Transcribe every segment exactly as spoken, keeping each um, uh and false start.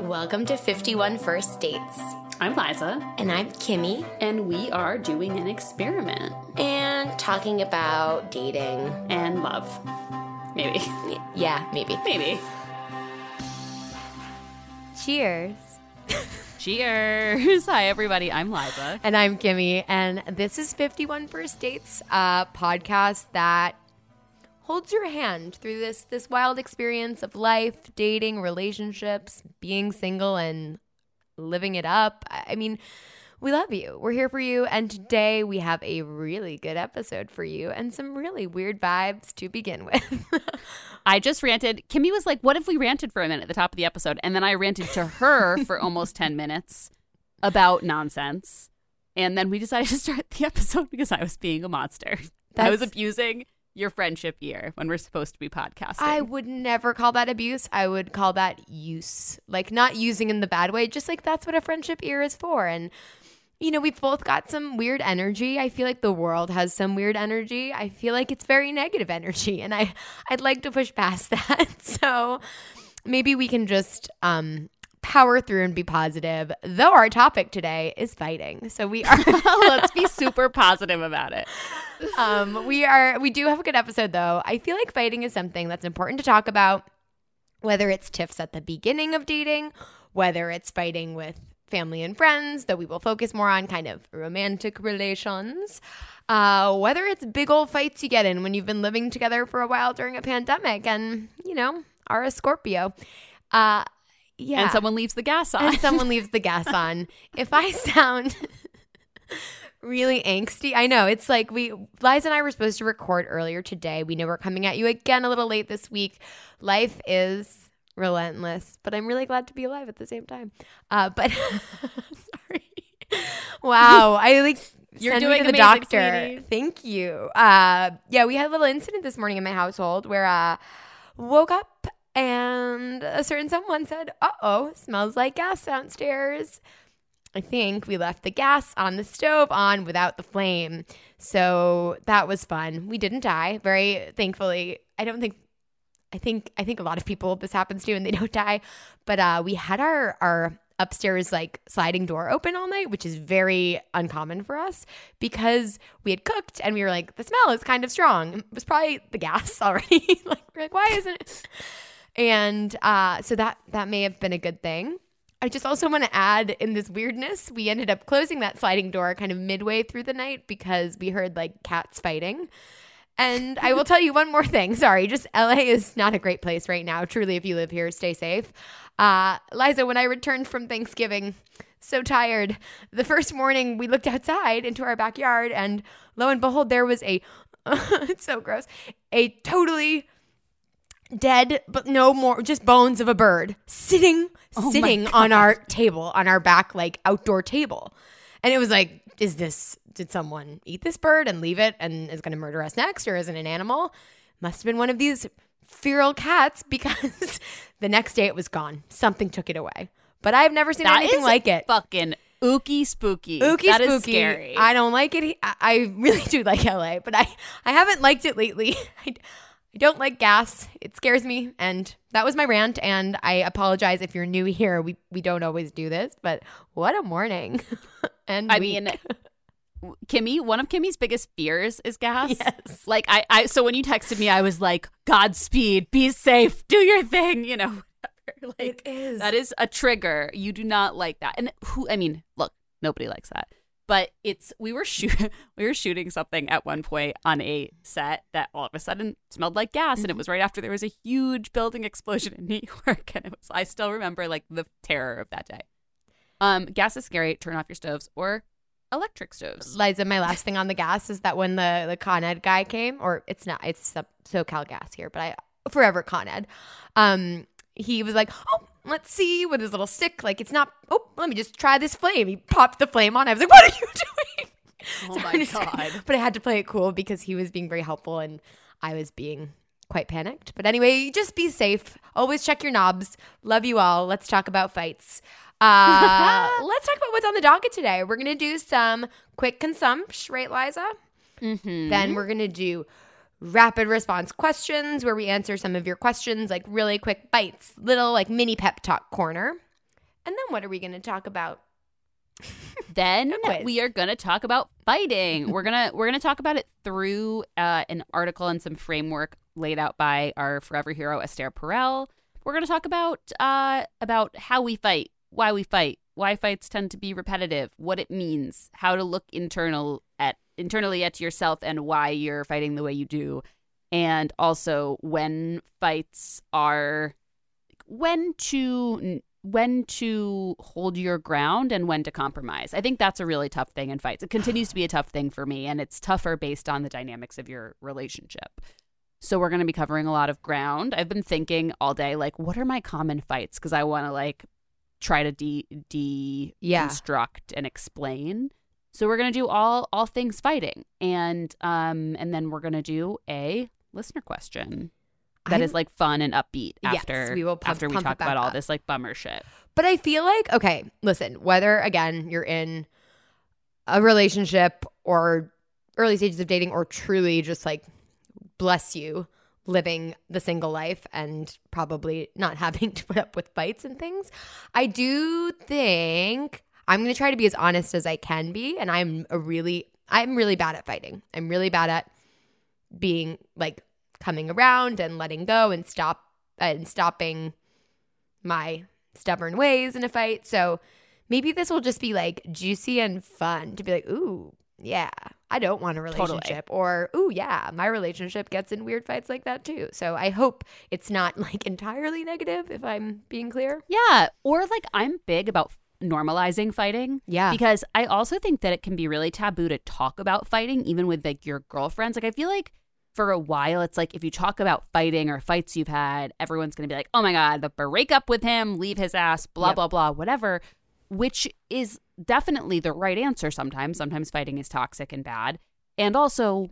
Welcome to fifty-one First Dates. I'm Liza. And I'm Kimmy. And we are doing an experiment. And talking about dating. And love. Maybe. Yeah, maybe. Maybe. Cheers. Cheers. Hi, everybody. I'm Liza. And I'm Kimmy. And this is fifty-one First Dates, a podcast that holds your hand through this this wild experience of life, dating, relationships, being single, and living it up. I mean, we love you. We're here for you. And today we have a really good episode for you and some really weird vibes to begin with. I just ranted. Kimmy was like, what if we ranted for a minute at the top of the episode? And then I ranted to her for almost ten minutes about nonsense. And then we decided to start the episode because I was being a monster. That's- I was abusing your friendship year when we're supposed to be podcasting. I would never call that abuse. I would call that use. Like, not using in the bad way, just like that's what a friendship year is for. And, you know, we've both got some weird energy. I feel like the world has some weird energy. I feel like it's very negative energy, and I, I'd like to push past that. So maybe we can just um, power through and be positive, though our topic today is fighting. So we are let's be super positive about it. Um, we are. We do have a good episode, though. I feel like fighting is something that's important to talk about, whether it's tiffs at the beginning of dating, whether it's fighting with family and friends, though we will focus more on kind of romantic relations, uh, whether it's big old fights you get in when you've been living together for a while during a pandemic and, you know, are a Scorpio. Uh, yeah. And someone leaves the gas on. And someone leaves the gas on. If I sound really angsty. I know. It's like we, Liza and I were supposed to record earlier today. We know we're coming at you again a little late this week. Life is relentless, but I'm really glad to be alive at the same time. Uh, but sorry. Wow. I like You're send doing me to the amazing, doctor. Sweetie. Thank you. Uh, yeah, we had a little incident this morning in my household where I uh, woke up and a certain someone said, uh-oh, smells like gas downstairs. I think we left the gas on the stove on without the flame. So that was fun. We didn't die, very thankfully. I don't think – I think I think a lot of people this happens to and they don't die. But uh, we had our, our upstairs like sliding door open all night, which is very uncommon for us because we had cooked and we were like, the smell is kind of strong. It was probably the gas already. Like we're like, why isn't it? And uh, so that that may have been a good thing. I just also want to add in this weirdness, we ended up closing that sliding door kind of midway through the night because we heard like cats fighting. And I will tell you one more thing. Sorry, just L A is not a great place right now. Truly, if you live here, stay safe. Uh, Liza, when I returned from Thanksgiving, so tired, the first morning we looked outside into our backyard and lo and behold, there was a, it's so gross, a totally dead, but no more, just bones of a bird sitting, oh sitting on our table, on our back, like outdoor table. And it was like, is this, did someone eat this bird and leave it and is going to murder us next, or is it an animal? Must have been one of these feral cats because the next day it was gone. Something took it away. But I've never seen that anything like it. Fucking ooky spooky. Ooky that spooky. That is scary. I don't like it. I, I really do like L A, but I, I haven't liked it lately. I, I don't like gas. It scares me. And that was my rant. And I apologize if you're new here. We we don't always do this, but what a morning. And I week. mean, Kimmy, one of Kimmy's biggest fears is gas. Yes. Like, I, I, so when you texted me, I was like, Godspeed, be safe, do your thing, you know, whatever. Like, it is. That is a trigger. You do not like that. And who, I mean, look, nobody likes that. But it's we were shoot we were shooting something at one point on a set that all of a sudden smelled like gas, and it was right after there was a huge building explosion in New York, and it was I still remember like the terror of that day. Um, gas is scary. Turn off your stoves or electric stoves. Liza, my last thing on the gas is that when the the Con Ed guy came, or it's not it's SoCal Gas here, but I forever Con Ed. Um, he was like, oh, let's see, with his little stick. Like, it's not, oh, let me just try this flame. He popped the flame on. I was like, what are you doing? Oh, so my just, God. But I had to play it cool because he was being very helpful and I was being quite panicked. But anyway, just be safe. Always check your knobs. Love you all. Let's talk about fights. Uh, let's talk about what's on the docket today. We're going to do some quick consumption, right, Liza? Mm-hmm. Then we're going to do rapid response questions where we answer some of your questions, like really quick bites, little like mini pep talk corner. And then what are we going to talk about? Then we are going to talk about fighting. We're going to we're going to talk about it through uh, an article and some framework laid out by our forever hero, Esther Perel. We're going to talk about uh, about how we fight, why we fight, why fights tend to be repetitive, what it means, how to look internal at internally at yourself and why you're fighting the way you do. And also when fights are when to when to hold your ground and when to compromise. I think that's a really tough thing in fights. It continues to be a tough thing for me, and it's tougher based on the dynamics of your relationship. So we're going to be covering a lot of ground. I've been thinking all day, like, what are my common fights? Because I want to, like, try to de- de- yeah. construct and explain. So we're going to do all all things fighting. And um, and then we're going to do a listener question that I'm, is, like, fun and upbeat after, yes, we will pump, after we talk about all up. This, like, bummer shit. But I feel like, okay, listen, whether, again, you're in a relationship or early stages of dating or truly just, like, bless you, living the single life and probably not having to put up with fights and things. I do think I'm going to try to be as honest as I can be, and I'm a really I'm really bad at fighting. I'm really bad at being like coming around and letting go and stop and stopping my stubborn ways in a fight. So maybe this will just be like juicy and fun to be like, ooh, yeah, I don't want a relationship. Totally. Or, ooh, yeah, my relationship gets in weird fights like that too. So I hope it's not like entirely negative, if I'm being clear. Yeah. Or like I'm big about normalizing fighting. Yeah. Because I also think that it can be really taboo to talk about fighting, even with like your girlfriends. Like I feel like for a while it's like if you talk about fighting or fights you've had, everyone's going to be like, oh my God, the break up with him, leave his ass, blah, yep. blah, blah, whatever. Which is definitely the right answer sometimes. Sometimes fighting is toxic and bad. And also,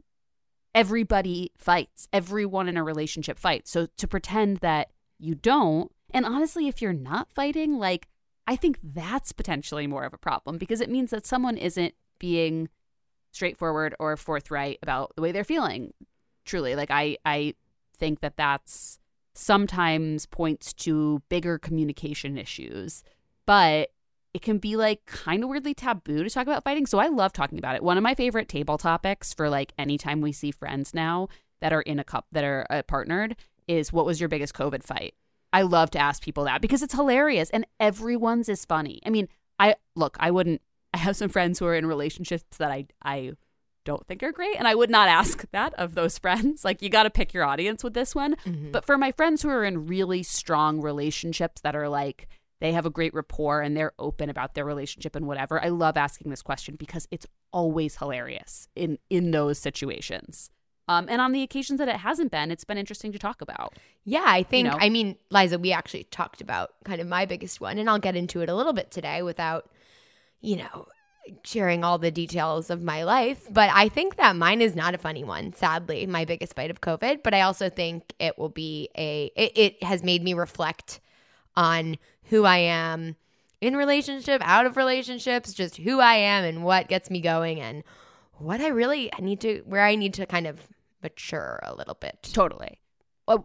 everybody fights. Everyone in a relationship fights. So to pretend that you don't, and honestly, if you're not fighting, like, I think that's potentially more of a problem because it means that someone isn't being straightforward or forthright about the way they're feeling. Truly, like, I, I think that that's sometimes points to bigger communication issues. But it can be like kind of weirdly taboo to talk about fighting. So I love talking about it. One of my favorite table topics for like anytime we see friends now that are in a cup that are uh, partnered is what was your biggest COVID fight? I love to ask people that because it's hilarious and everyone's is funny. I mean, I look, I wouldn't I have some friends who are in relationships that I, I don't think are great. And I would not ask that of those friends. Like you got to pick your audience with this one. Mm-hmm. But for my friends who are in really strong relationships that are like, they have a great rapport and they're open about their relationship and whatever. I love asking this question because it's always hilarious in, in those situations. Um, and on the occasions that it hasn't been, it's been interesting to talk about. Yeah, I think, you know? I mean, Liza, we actually talked about kind of my biggest one, and I'll get into it a little bit today without, you know, sharing all the details of my life. But I think that mine is not a funny one, sadly, my biggest fight of COVID. But I also think it will be a – it has made me reflect on – who I am in relationship, out of relationships, just who I am and what gets me going and what I really I need to – where I need to kind of mature a little bit. Totally.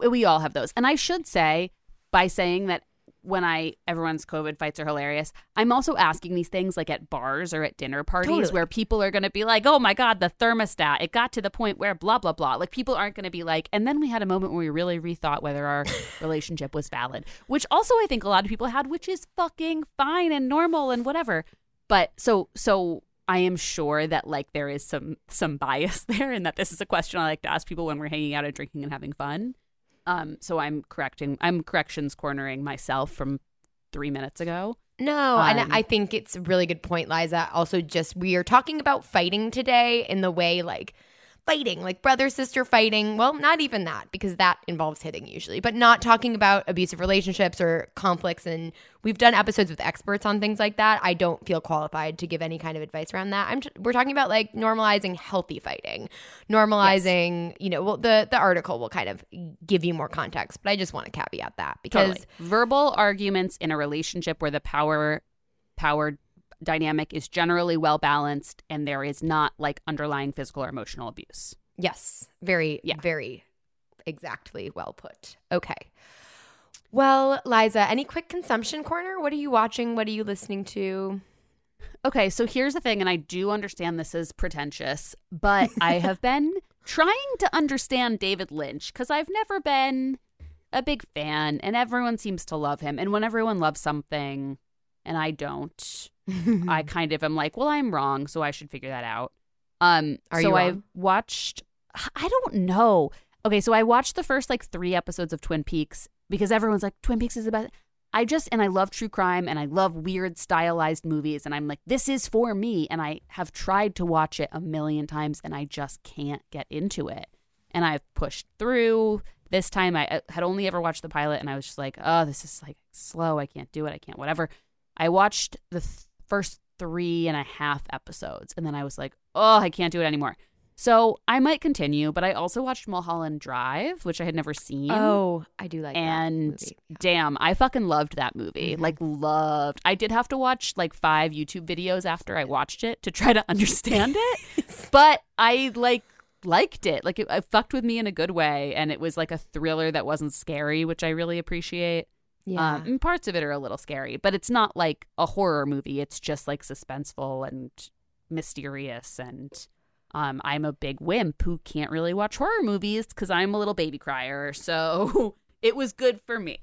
We all have those. And I should say by saying that when I – everyone's COVID fights are hilarious, I'm also asking these things like at bars or at dinner parties totally. Where people are going to be like, oh my God, the thermostat. It got to the point where blah, blah, blah. Like people aren't going to be like – and then we had a moment where we really rethought whether our relationship was valid, which also I think a lot of people had, which is fucking fine and normal and whatever. But so so I am sure that like there is some some bias there and that this is a question I like to ask people when we're hanging out and drinking and having fun. Um, so I'm correcting, I'm corrections cornering myself from three minutes ago. No, um, and I think it's a really good point, Liza. Also, just we are talking about fighting today in the way like fighting, like brother-sister fighting. Well, not even that, because that involves hitting usually, but not talking about abusive relationships or conflicts. And we've done episodes with experts on things like that. I don't feel qualified to give any kind of advice around that. I'm t- we're talking about like normalizing healthy fighting, normalizing, yes. you know, well, the, the article will kind of give you more context, but I just want to caveat that because totally. Verbal arguments in a relationship where the power power dynamic is generally well balanced and there is not like underlying physical or emotional abuse. Yes. Very, yeah. very exactly well put. Okay. Well, Liza, any quick consumption corner? What are you watching? What are you listening to? Okay. So here's the thing, and I do understand this is pretentious, but I have been trying to understand David Lynch because I've never been a big fan and everyone seems to love him. And when everyone loves something and I don't, I kind of am like, well, I'm wrong, so I should figure that out. Um, Are so you wrong? I watched, I don't know. Okay, so I watched the first like three episodes of Twin Peaks because everyone's like, Twin Peaks is the best. I just, and I love true crime and I love weird stylized movies. And I'm like, this is for me. And I have tried to watch it a million times and I just can't get into it. And I've pushed through. This time I had only ever watched the pilot and I was just like, oh, this is like slow. I can't do it. I can't, whatever. I watched the th- first three and a half episodes. And then I was like, oh, I can't do it anymore. So I might continue, but I also watched Mulholland Drive, which I had never seen. Oh, I do like and that movie. Yeah. Damn, I fucking loved that movie. Mm-hmm. Like loved. I did have to watch like five YouTube videos after I watched it to try to understand it. But I like liked it. Like it, it fucked with me in a good way. And it was like a thriller that wasn't scary, which I really appreciate. Yeah, um, and parts of it are a little scary, but it's not like a horror movie. It's just like suspenseful and mysterious. And um, I'm a big wimp who can't really watch horror movies because I'm a little baby crier. So it was good for me.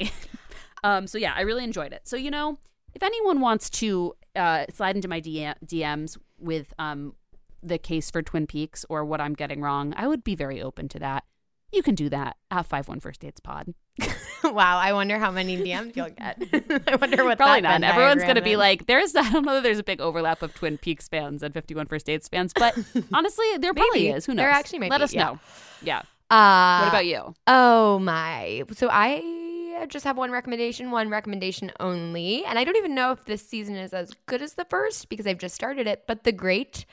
um, so yeah, I really enjoyed it. So, you know, if anyone wants to uh, slide into my D Ms with um, the case for Twin Peaks or what I'm getting wrong, I would be very open to that. You can do that at five one First Dates Pod. Wow, I wonder how many D Ms you'll get. I wonder what probably that not. Everyone's going to be like, "There's." I don't know that there's a big overlap of Twin Peaks fans and fifty-one First Dates fans, but honestly, there probably maybe. Is. Who knows? There actually might Let be. Let us yeah. know. Yeah. Uh, what about you? Oh my! So I just have one recommendation, one recommendation only, and I don't even know if this season is as good as the first because I've just started it. But The Great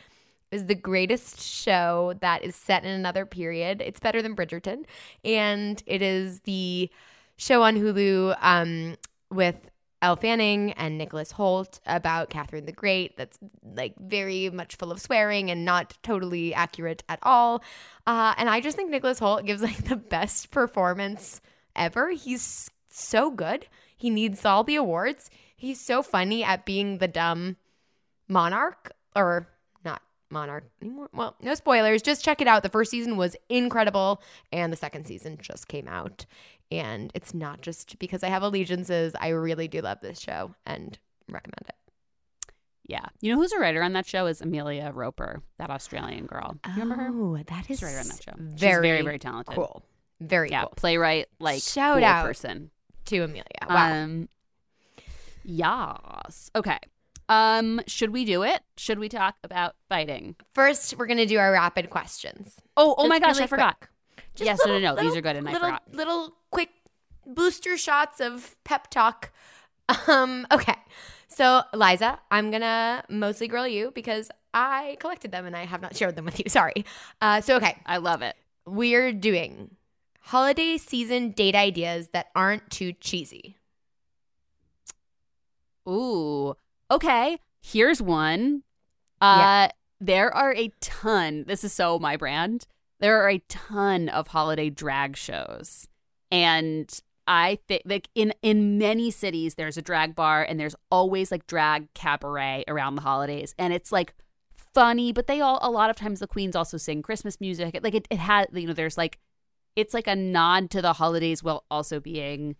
is the greatest show that is set in another period. It's better than Bridgerton, and it is the show on Hulu um, with Elle Fanning and Nicholas Holt about Catherine the Great that's like very much full of swearing and not totally accurate at all. Uh, and I just think Nicholas Holt gives like the best performance ever. He's so good. He needs all the awards. He's so funny at being the dumb monarch or not monarch anymore. Well, no spoilers. Just check it out. The first season was incredible and the second season just came out. And it's not just because I have allegiances. I really do love this show and recommend it. Yeah. You know who's a writer on that show is Amelia Roper, that Australian girl. You remember her? Oh, that is She's a writer on that show. Very, She's very, very talented. Cool. Very yeah, cool. Playwright, like shout cool out person. To Amelia. Wow. Um, yes. Okay. Um, should we do it? Should we talk about fighting? First, we're going to do our rapid questions. Oh, oh it's my gosh. Really I forgot. Quick. Just yes, little, no, no, no. Little, these are good and little, I forgot. Little quick booster shots of pep talk. Um, okay. So, Liza, I'm going to mostly grill you because I collected them and I have not shared them with you. Sorry. Uh, so, okay. I love it. We're doing holiday season date ideas that aren't too cheesy. Ooh. Okay. Here's one. Uh, yeah. There are a ton. This is so my brand. There are a ton of holiday drag shows, and I think like in, in many cities there's a drag bar, and there's always like drag cabaret around the holidays, and it's like funny. But they all a lot of times the queens also sing Christmas music. Like it, it has you know there's like it's like a nod to the holidays while also being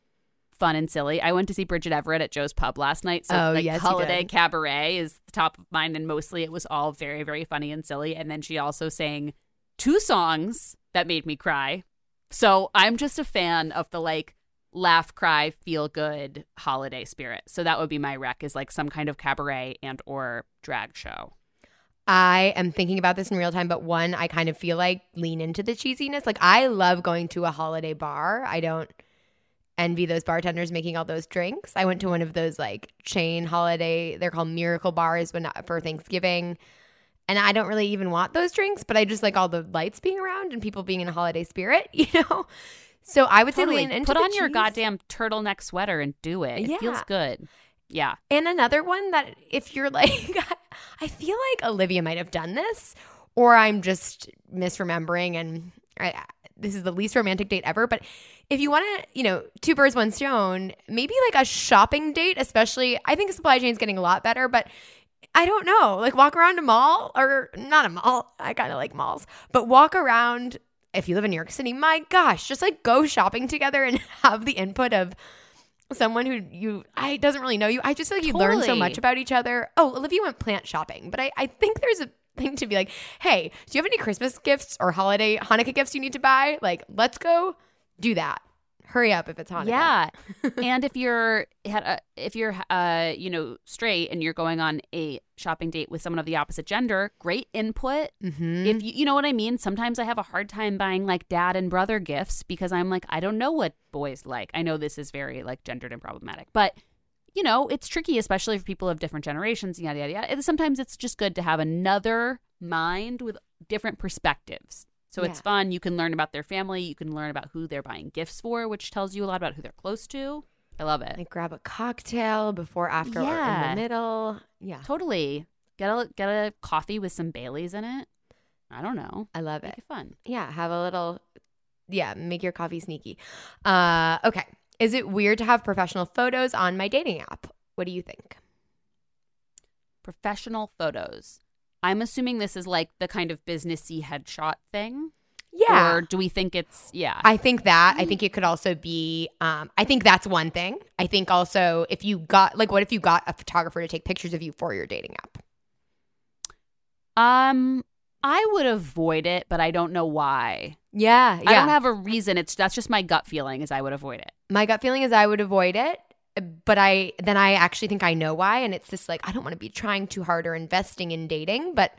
fun and silly. I went to see Bridget Everett at Joe's Pub last night, so oh, like yes, holiday cabaret is the top of mind, and mostly it was all very very funny and silly. And then she also sang two songs that made me cry. So I'm just a fan of the like laugh, cry, feel good holiday spirit. So that would be my rec is like some kind of cabaret and or drag show. I am thinking about this in real time, but one, I kind of feel like lean into the cheesiness. Like, I love going to a holiday bar. I don't envy those bartenders making all those drinks. I went to one of those like chain holiday, they're called Miracle Bars when for Thanksgiving. And I don't really even want those drinks, but I just like all the lights being around and people being in a holiday spirit, you know? So I would totally. say lean into Put the on cheese. Your goddamn turtleneck sweater and do it. It yeah. feels good. Yeah. And another one that if you're like, I feel like Olivia might have done this, or I'm just misremembering, and I, this is the least romantic date ever. But if you want to, you know, two birds, one stone, maybe like a shopping date, especially, I think supply chain is getting a lot better, but I don't know, like walk around a mall, or not a mall. I kind of like malls, but walk around. If you live in New York City, my gosh, just like go shopping together and have the input of someone who you I doesn't really know you. I just feel like you totally. learn so much about each other. Oh, Olivia went plant shopping, but I, I think there's a thing to be like, hey, do you have any Christmas gifts or holiday Hanukkah gifts you need to buy? Like, let's go do that. Hurry up if it's Hanukkah. Yeah, and if you're if you're uh you know straight and you're going on a shopping date with someone of the opposite gender, great input. Mm-hmm. If you you know what I mean. Sometimes I have a hard time buying like dad and brother gifts because I'm like, I don't know what boys like. I know this is very like gendered and problematic, but you know it's tricky, especially for people of different generations. Yada yada yada. Sometimes it's just good to have another mind with different perspectives. So yeah. It's fun. You can learn about their family. You can learn about who they're buying gifts for, which tells you a lot about who they're close to. I love it. Like grab a cocktail before, after, yeah. or in the middle. Yeah. Totally. Get a get a coffee with some Baileys in it. I don't know. I love Make it. It fun. Yeah. Have a little – yeah. Make your coffee sneaky. Uh, okay. Is it weird to have professional photos on my dating app? What do you think? Professional photos. I'm assuming this is like the kind of businessy headshot thing. Yeah. Or do we think it's, yeah. I think that. I think it could also be, um, I think that's one thing. I think also if you got, like what if you got a photographer to take pictures of you for your dating app? Um, I would avoid it, but I don't know why. Yeah. yeah. I don't have a reason. It's That's just my gut feeling is I would avoid it. My gut feeling is I would avoid it. But I then I actually think I know why, and it's this like I don't want to be trying too hard or investing in dating, but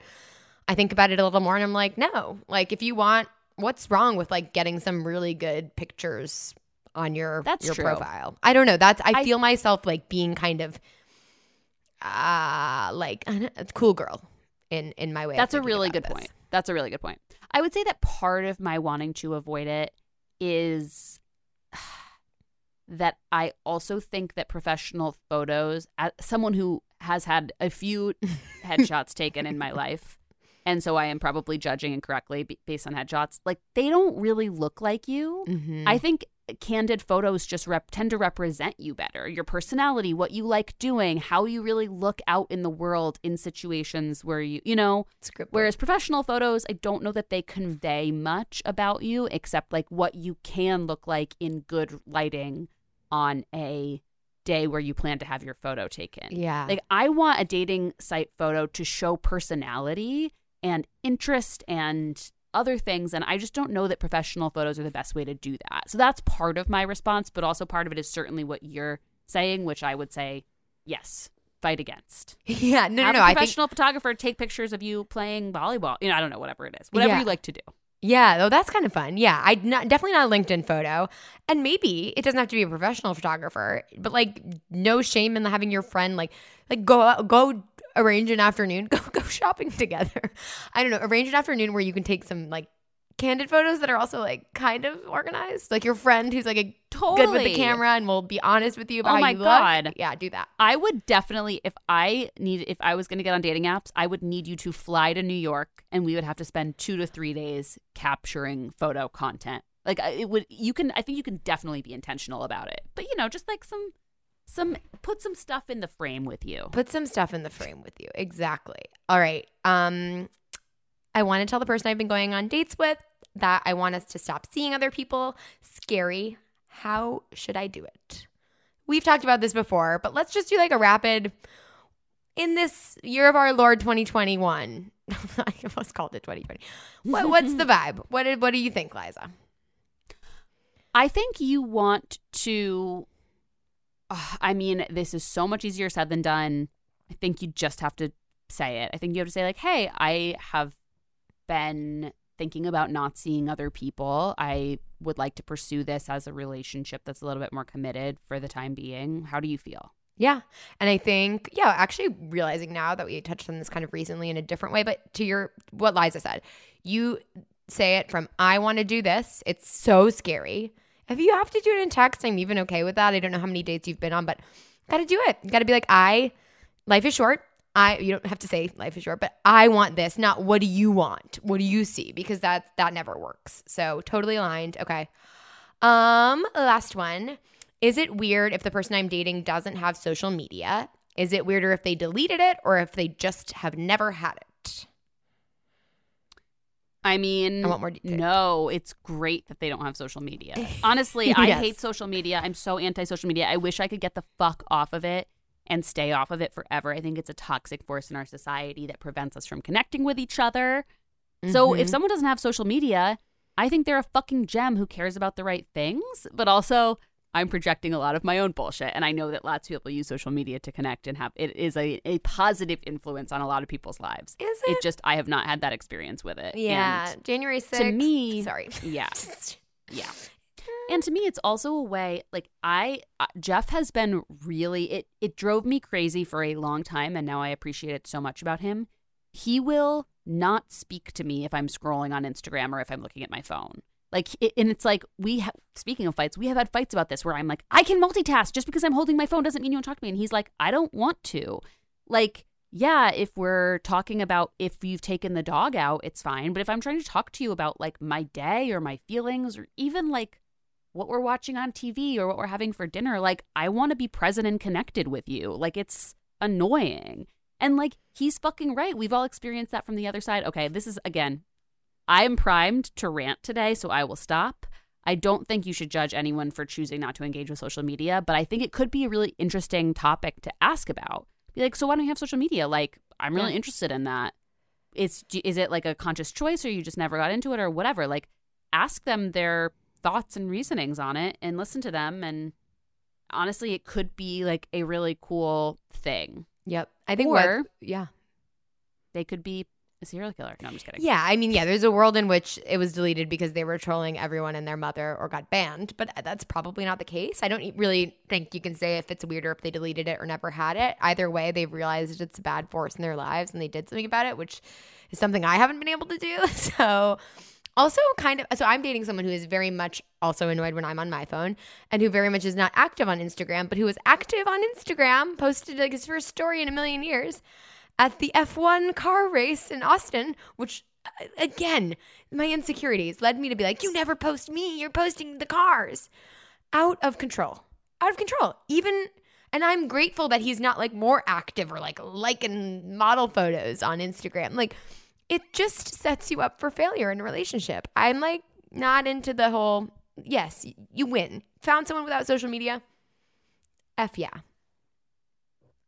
I think about it a little more and I'm like, no, like if you want, what's wrong with like getting some really good pictures on your that's your true. profile? I don't know. That's I, I feel myself like being kind of uh like a cool girl in in my way. That's a really good this. point. That's a really good point. I would say that part of my wanting to avoid it is that I also think that professional photos, as someone who has had a few headshots taken in my life, and so I am probably judging incorrectly based on headshots, like they don't really look like you. Mm-hmm. I think candid photos just rep- tend to represent you better, your personality, what you like doing, how you really look out in the world in situations where you, you know, whereas professional photos, I don't know that they convey much about you except like what you can look like in good lighting on a day where you plan to have your photo taken. Yeah. Like I want a dating site photo to show personality and interest and other things. And I just don't know that professional photos are the best way to do that. So that's part of my response, but also part of it is certainly what you're saying, which I would say, yes, fight against. Yeah. No, have no, no. a professional I think... photographer take pictures of you playing volleyball. You know, I don't know, whatever it is, whatever yeah. you like to do. Yeah, though that's kind of fun. Yeah, I definitely not a LinkedIn photo, and maybe it doesn't have to be a professional photographer, but like no shame in having your friend like like go go arrange an afternoon, go go shopping together. I don't know, arrange an afternoon where you can take some like candid photos that are also like kind of organized, like your friend who's like a totally good with the camera and will be honest with you about oh how you look. Oh my god, yeah, do that. I would definitely, if I need, if I was going to get on dating apps, I would need you to fly to New York, and we would have to spend two to three days capturing photo content. Like it would, you can, I think you can definitely be intentional about it, but you know, just like some, some, put some stuff in the frame with you. Put some stuff in the frame with you, exactly. All right. Um. I want to tell the person I've been going on dates with that I want us to stop seeing other people. Scary. How should I do it? We've talked about this before, but let's just do like a rapid in this year of our Lord twenty twenty-one. I almost called it twenty twenty. What, what's the vibe? What, what do you think, Liza? I think you want to – I mean, this is so much easier said than done. I think you just have to say it. I think you have to say, like, hey, I have been thinking about not seeing other people. I would like to pursue this as a relationship that's a little bit more committed for the time being. How do you feel? Yeah. And I think, yeah, actually realizing now that we touched on this kind of recently in a different way, but to your, what Liza said, you say it from, I want to do this. It's so scary. If you have to do it in text, I'm even okay with that. I don't know how many dates you've been on, but got to do it. You got to be like, I, life is short. I, you don't have to say life is short, but I want this, not what do you want? What do you see? Because that, that never works. So totally aligned. Okay. Um, last one. Is it weird if the person I'm dating doesn't have social media? Is it weirder if they deleted it or if they just have never had it? I mean, I want more detail. No, it's great that they don't have social media. Honestly, yes. I hate social media. I'm so anti-social media. I wish I could get the fuck off of it and stay off of it forever. I think it's a toxic force in our society that prevents us from connecting with each other. Mm-hmm. So if someone doesn't have social media, I think they're a fucking gem who cares about the right things, but also I'm projecting a lot of my own bullshit. And I know that lots of people use social media to connect and have it is a, a positive influence on a lot of people's lives. Is it? It just, I have not had that experience with it. Yeah. And January sixth. To me. Sorry. Yeah. Yeah. And to me, it's also a way, like I, uh, Jeff has been really, it, it drove me crazy for a long time. And now I appreciate it so much about him. He will not speak to me if I'm scrolling on Instagram or if I'm looking at my phone. Like, and it's like, we ha- speaking of fights, we have had fights about this where I'm like, I can multitask. Just because I'm holding my phone doesn't mean you don't talk to me. And he's like, I don't want to. Like, yeah, if we're talking about if you've taken the dog out, it's fine. But if I'm trying to talk to you about like my day or my feelings or even like what we're watching on T V or what we're having for dinner, like I want to be present and connected with you. Like, it's annoying. And like, he's fucking right. We've all experienced that from the other side. Okay, this is, again, I'm primed to rant today, so I will stop. I don't think you should judge anyone for choosing not to engage with social media, but I think it could be a really interesting topic to ask about. Be like, so why don't you have social media? Like, I'm really yeah. interested in that. It's, is it like a conscious choice or you just never got into it or whatever? Like, ask them their thoughts and reasonings on it and listen to them. And honestly, it could be like a really cool thing. Yep. I think or, what, yeah. They could be a serial killer. No, I'm just kidding. Yeah, I mean, yeah, there's a world in which it was deleted because they were trolling everyone and their mother or got banned, but that's probably not the case. I don't really think you can say if it's weirder if they deleted it or never had it. Either way, they've realized it's a bad force in their lives and they did something about it, which is something I haven't been able to do. So also kind of – so I'm dating someone who is very much also annoyed when I'm on my phone and who very much is not active on Instagram, but who was active on Instagram, posted like his first story in a million years at the F one car race in Austin, which, again, my insecurities led me to be like, you never post me. You're posting the cars. Out of control. Out of control. Even, and I'm grateful that he's not, like, more active or, like, liking model photos on Instagram. Like, it just sets you up for failure in a relationship. I'm, like, not into the whole, yes, you win. Found someone without social media? F yeah.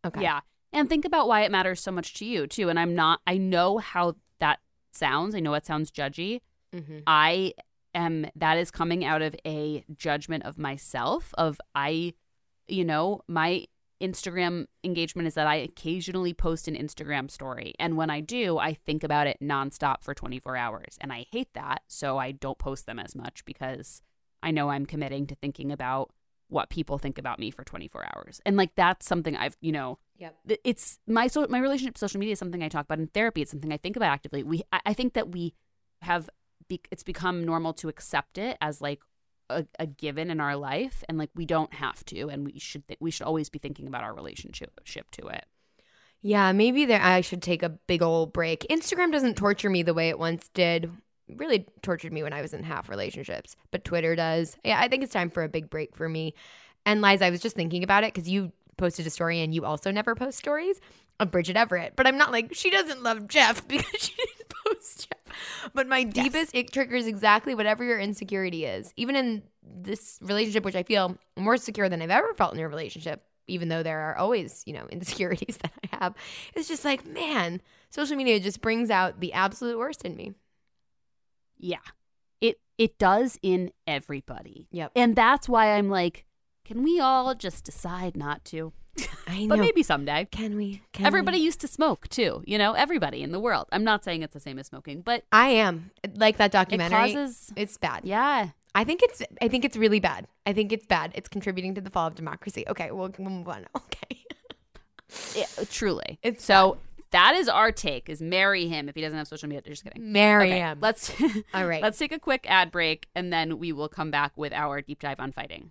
Okay. Yeah. And think about why it matters so much to you, too. And I'm not – I know how that sounds. I know it sounds judgy. Mm-hmm. I am – that is coming out of a judgment of myself, of I – you know, my Instagram engagement is that I occasionally post an Instagram story. And when I do, I think about it nonstop for twenty-four hours. And I hate that, so I don't post them as much because I know I'm committing to thinking about what people think about me for twenty-four hours. And, like, that's something I've – you know – Yep. It's my so my relationship to social media is something I talk about in therapy. It's something I think about actively. We I, I think that we have be, it's become normal to accept it as like a, a given in our life, and like we don't have to, and we should th- we should always be thinking about our relationship to it. Yeah, maybe there I should take a big old break. Instagram doesn't torture me the way it once did. It really tortured me when I was in half relationships, but Twitter does. Yeah, I think it's time for a big break for me. And Liza, I was just thinking about it because you posted a story and you also never post stories of Bridget Everett, but I'm not like she doesn't love Jeff because she didn't post Jeff, but my deepest yes. It triggers exactly whatever your insecurity is, even in this relationship, which I feel more secure than I've ever felt in a relationship, even though there are always, you know, insecurities that I have. It's just like, man, social media just brings out the absolute worst in me. Yeah, it it does in everybody. Yep. And that's why I'm like, can we all just decide not to? I know. But maybe someday. Can we? Can everybody we? used to smoke too, you know, everybody in the world. I'm not saying it's the same as smoking, but I am. Like that documentary. It causes, it's bad. Yeah. I think it's I think it's really bad. I think it's bad. It's contributing to the fall of democracy. Okay, we'll, we'll move on. Okay. It, truly. It's so bad. That is our take, is marry him if he doesn't have social media. Just kidding. Marry okay, him. Let's All right. Let's take a quick ad break, and then we will come back with our deep dive on fighting.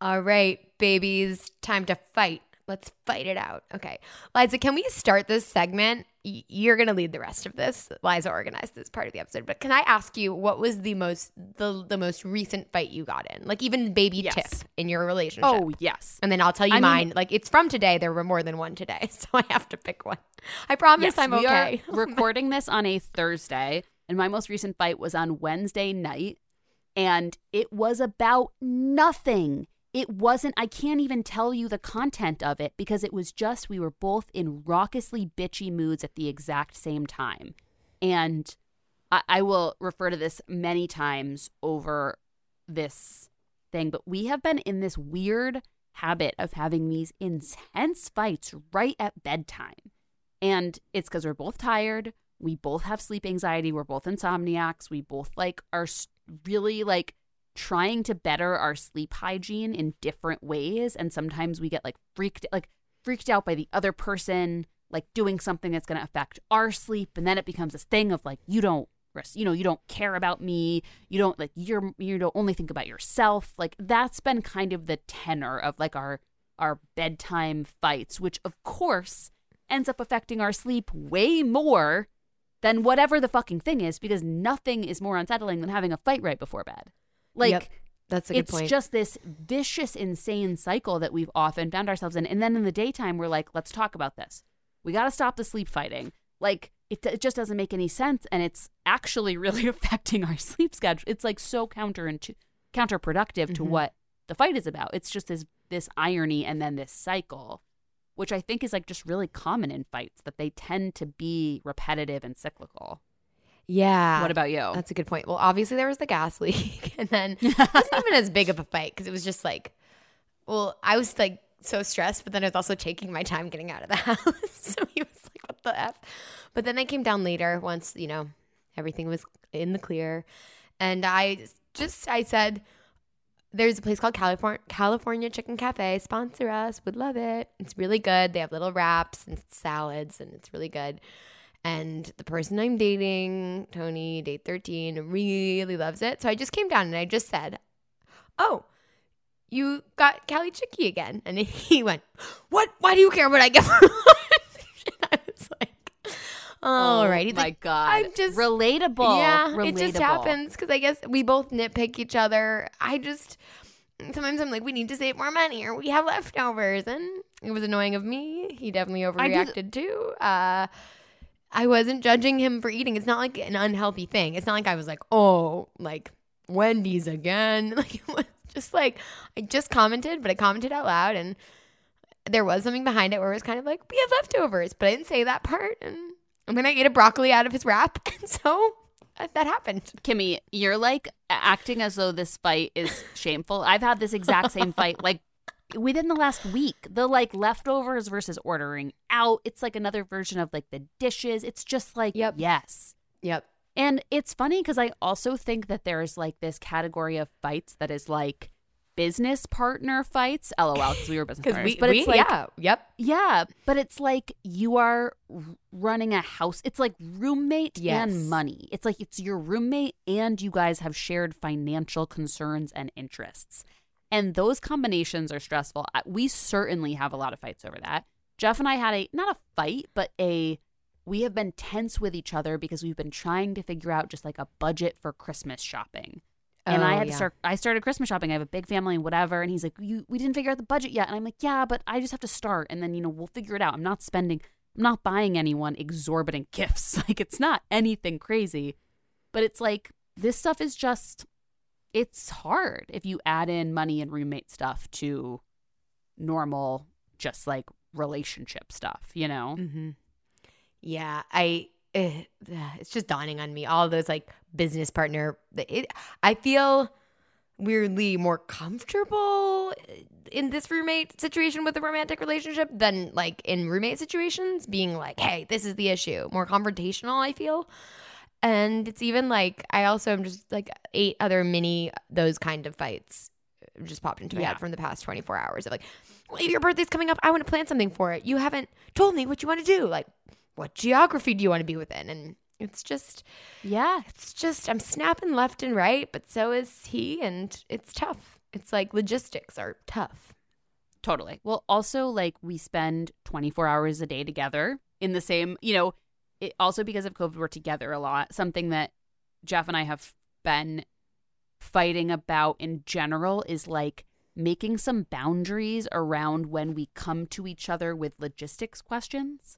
All right, babies, time to fight. Let's fight it out. Okay. Liza, can we start this segment? Y- you're going to lead the rest of this. Liza organized this part of the episode. But can I ask you, what was the most the, the most recent fight you got in? Like even baby yes. tip in your relationship. Oh, yes. And then I'll tell you I mine. Mean, like it's from today. There were more than one today, so I have to pick one. I promise yes, I'm we okay. Are recording this on a Thursday, and my most recent fight was on Wednesday night, and it was about nothing. It wasn't, I can't even tell you the content of it because it was just, we were both in raucously bitchy moods at the exact same time. And I, I will refer to this many times over this thing, but we have been in this weird habit of having these intense fights right at bedtime. And it's because we're both tired. We both have sleep anxiety. We're both insomniacs. We both like are really like, trying to better our sleep hygiene in different ways, and sometimes we get like freaked like freaked out by the other person like doing something that's going to affect our sleep, and then it becomes this thing of like, you don't you know you don't care about me, you don't like you're you don't only think about yourself. Like that's been kind of the tenor of like our our bedtime fights, which of course ends up affecting our sleep way more than whatever the fucking thing is, because nothing is more unsettling than having a fight right before bed. Like, yep, that's a good it's point. Just this vicious, insane cycle that we've often found ourselves in. And then in the daytime, we're like, let's talk about this. We got to stop the sleep fighting. Like, it, it just doesn't make any sense. And it's actually really affecting our sleep schedule. It's like so counter into, counterproductive mm-hmm. to what the fight is about. It's just this this irony and then this cycle, which I think is like just really common in fights, that they tend to be repetitive and cyclical. Yeah. What about you? That's a good point. Well, obviously there was the gas leak, and then it wasn't even as big of a fight because it was just like, well, I was like so stressed, but then I was also taking my time getting out of the house. So he was like, what the F? But then I came down later once, you know, everything was in the clear. And I just, I said, there's a place called California, California Chicken Cafe. Sponsor us. Would love it. It's really good. They have little wraps and salads, and it's really good. And the person I'm dating, Tony, date thirteen, really loves it. So I just came down and I just said, oh, you got Cali Chicky again. And he went, what? Why do you care what I get for lunch? And I was like, all right. Oh, my like, God. I'm just relatable. Yeah, relatable. It just happens because I guess we both nitpick each other. I just – sometimes I'm like, we need to save more money or we have leftovers. And it was annoying of me. He definitely overreacted too. Uh I wasn't judging him for eating. It's not like an unhealthy thing. It's not like I was like, oh, like Wendy's again. Like it was just like I just commented, but I commented out loud, and there was something behind it where it was kind of like, we have leftovers, but I didn't say that part, and I'm gonna eat a broccoli out of his wrap, and so that happened. Kimmy, you're like acting as though this fight is shameful. I've had this exact same fight, like. Within the last week, the like leftovers versus ordering out, it's like another version of like the dishes. It's just like, yep. yes. Yep. And it's funny because I also think that there's like this category of fights that is like business partner fights. L O L, because we were business partners. We, but we, it's like, yeah, yep. Yeah, but it's like you are running a house. It's like roommate yes. and money. It's like it's your roommate and you guys have shared financial concerns and interests. And those combinations are stressful. We certainly have a lot of fights over that. Jeff and I had a, not a fight, but a, we have been tense with each other because we've been trying to figure out just like a budget for Christmas shopping. And oh, I had yeah. to start, I started Christmas shopping. I have a big family and whatever. And he's like, you, we didn't figure out the budget yet. And I'm like, yeah, but I just have to start. And then, you know, we'll figure it out. I'm not spending, I'm not buying anyone exorbitant gifts. Like it's not anything crazy, but it's like this stuff is just, it's hard if you add in money and roommate stuff to normal, just like relationship stuff, you know? Mm-hmm. Yeah. I, it's just dawning on me, all those like business partner, it, I feel weirdly more comfortable in this roommate situation with a romantic relationship than like in roommate situations, being like, hey, this is the issue, more confrontational, I feel. And it's even like, I also am just like eight other mini those kind of fights just popped into my yeah. head from the past twenty-four hours of like, well, your birthday's coming up, I want to plan something for it, you haven't told me what you want to do, like what geography do you want to be within? And it's just, yeah, it's just, I'm snapping left and right, but so is he, and it's tough. It's like logistics are tough. Totally. Well, also like we spend twenty-four hours a day together in the same, you know, it, also because of COVID, we're together a lot. Something that Jeff and I have been fighting about in general is like making some boundaries around when we come to each other with logistics questions.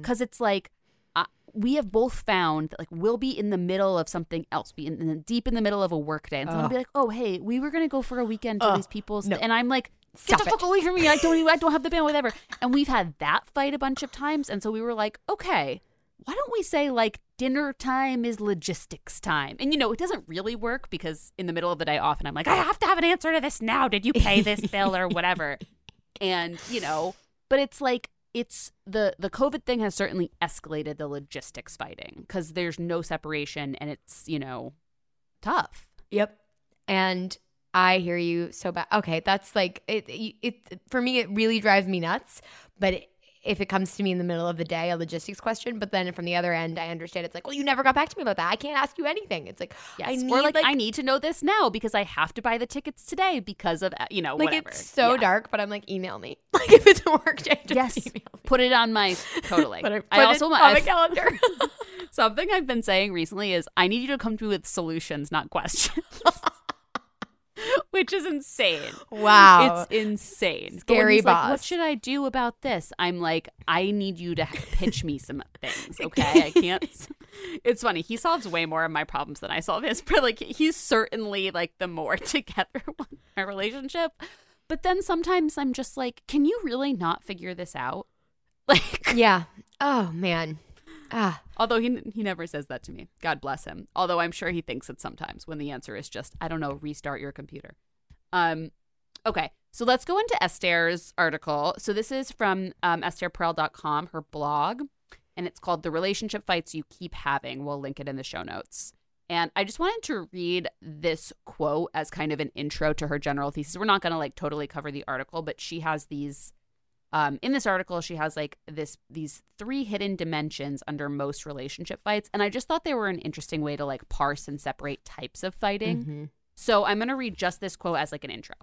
Because it's like uh, we have both found that like we'll be in the middle of something else, be in, in the, deep in the middle of a work day. And someone will be like, oh, hey, we were going to go for a weekend to uh, these people's. No. And I'm like, get Stop the fuck it. away from me. I don't even, I don't have the bandwidth ever. And we've had that fight a bunch of times. And so we were like, okay, why don't we say like dinner time is logistics time? And, you know, it doesn't really work because in the middle of the day often I'm like, I have to have an answer to this now. Did you pay this bill or whatever? And, you know, but it's like, It's the the COVID thing has certainly escalated the logistics fighting because there's no separation and it's, you know, tough. Yep. And I hear you so bad. Okay. That's like it, it, it for me, it really drives me nuts. But it, if it comes to me in the middle of the day, a logistics question. But then from the other end, I understand it's like, well, you never got back to me about that. I can't ask you anything. It's like, yes. I need, or like, like I need to know this now because I have to buy the tickets today because of, you know, like whatever. It's so yeah. dark, but I'm like, email me. Like if it's a work day, just yes. email me. Put it on my, totally. put it, put I also, it on I've, my calendar. Something I've been saying recently is I need you to come to me with solutions, not questions. Which is insane. Wow. It's insane. Scary boss. Like, what should I do about this? I'm like, I need you to pitch me some things, okay? I can't. It's funny. He solves way more of my problems than I solve his. But, like, he's certainly, like, the more together one in our relationship. But then sometimes I'm just like, can you really not figure this out? Like. Yeah. Oh, man. Ah. Although he he never says that to me. God bless him. Although I'm sure he thinks it sometimes when the answer is just, I don't know, restart your computer. Um, okay, so let's go into Esther's article. So this is from um, esther perel dot com, her blog, and it's called The Relationship Fights You Keep Having. We'll link it in the show notes. And I just wanted to read this quote as kind of an intro to her general thesis. We're not going to like totally cover the article, but she has these Um, in this article, she has like this these three hidden dimensions under most relationship fights. And I just thought they were an interesting way to like parse and separate types of fighting. Mm-hmm. So I'm going to read just this quote as like an intro.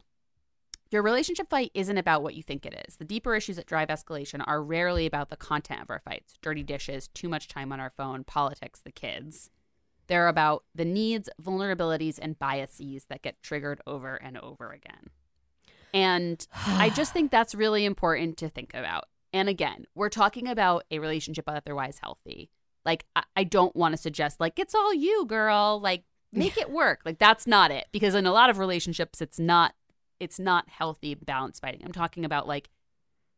Your relationship fight isn't about what you think it is. The deeper issues that drive escalation are rarely about the content of our fights. Dirty dishes, too much time on our phone, politics, the kids. They're about the needs, vulnerabilities, and biases that get triggered over and over again. And I just think that's really important to think about. And again, we're talking about a relationship otherwise healthy. Like, I, I don't want to suggest, like, it's all you, girl. Like, make it work. Like, that's not it. Because in a lot of relationships, it's not it's not healthy, balanced fighting. I'm talking about, like,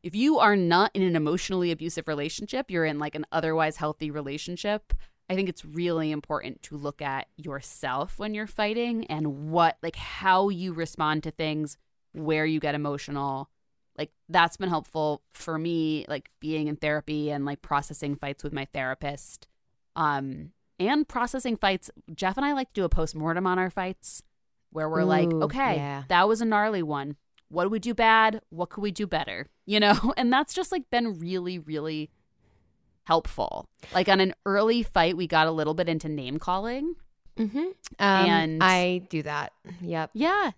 if you are not in an emotionally abusive relationship, you're in, like, an otherwise healthy relationship. I think it's really important to look at yourself when you're fighting and what, like, how you respond to things, where you get emotional. Like, that's been helpful for me, like being in therapy and like processing fights with my therapist um and processing fights. Jeff and I like to do a postmortem on our fights where we're Ooh, like, okay, yeah. that was a gnarly one. What did we do bad? What could we do better? You know? And that's just like been really, really helpful. Like on an early fight, we got a little bit into name calling. Mm-hmm. Um, and I do that. Yep. Yeah.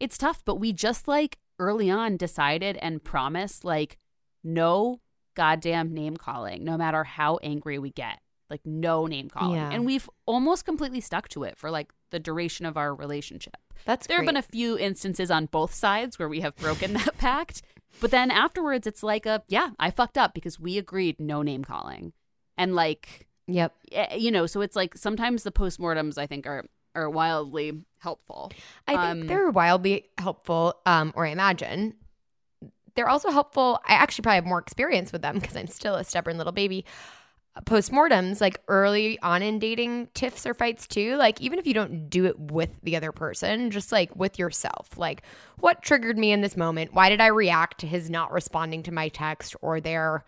It's tough, but we just like early on decided and promised like no goddamn name calling, no matter how angry we get. Like no name calling. Yeah. And we've almost completely stuck to it for like the duration of our relationship. That's There great. Have been a few instances on both sides where we have broken that pact. But then afterwards, it's like, a yeah, I fucked up because we agreed no name calling. And like, yep, you know, so it's like sometimes the postmortems, I think, are are wildly helpful. I um, think they're wildly helpful, um, or I imagine. They're also helpful. I actually probably have more experience with them because I'm still a stubborn little baby. Postmortems, like early on in dating, tiffs or fights too, like even if you don't do it with the other person, just like with yourself, like what triggered me in this moment? Why did I react to his not responding to my text, or their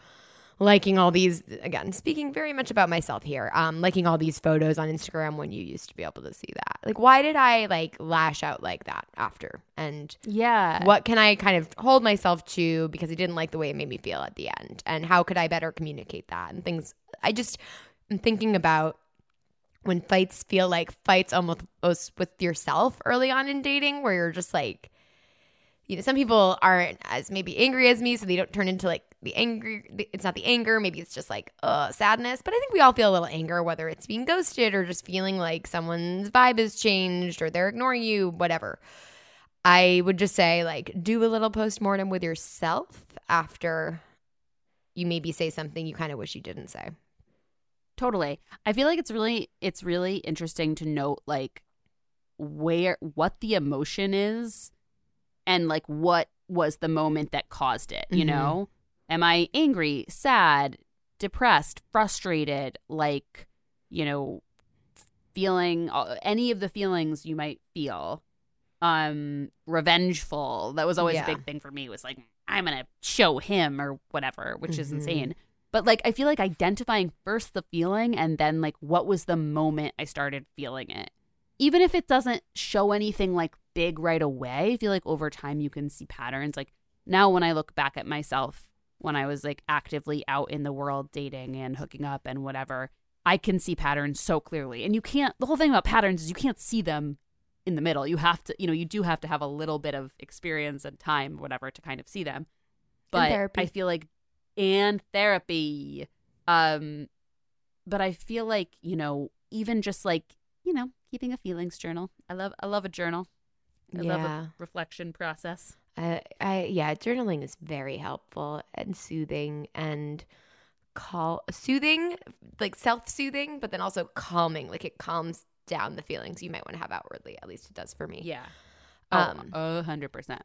liking all these, again, speaking very much about myself here, um, liking all these photos on Instagram when you used to be able to see that? Like why did I like lash out like that after? And yeah, what can I kind of hold myself to because I didn't like the way it made me feel at the end? And how could I better communicate that? And things I just am thinking about when fights feel like fights almost with yourself early on in dating, where you're just like, you know, some people aren't as maybe angry as me, so they don't turn into like the angry. It's not the anger. Maybe it's just like uh, sadness. But I think we all feel a little anger, whether it's being ghosted or just feeling like someone's vibe has changed or they're ignoring you, whatever. I would just say like do a little postmortem with yourself after you maybe say something you kind of wish you didn't say. Totally. I feel like it's really it's really interesting to note like where what the emotion is and like what was the moment that caused it, you mm-hmm. know? Am I angry, sad, depressed, frustrated, like, you know, feeling any of the feelings you might feel, um, revengeful. That was always yeah. a big thing for me, was like, I'm going to show him or whatever, which mm-hmm. is insane. But, like, I feel like identifying first the feeling and then, like, what was the moment I started feeling it? Even if it doesn't show anything, like, big right away, I feel like over time you can see patterns. Like, now when I look back at myself when I was, like, actively out in the world dating and hooking up and whatever, I can see patterns so clearly. And you can't – the whole thing about patterns is you can't see them in the middle. You have to – you know, you do have to have a little bit of experience and time, whatever, to kind of see them. But I feel like – and therapy. Um, but I feel like, you know, even just like, you know, keeping a feelings journal. I love I love a journal. I yeah. love a reflection process. I, I yeah, journaling is very helpful and soothing and cal- soothing, like self-soothing, but then also calming. Like it calms down the feelings you might want to have outwardly. At least it does for me. Yeah. Um, oh, one hundred percent.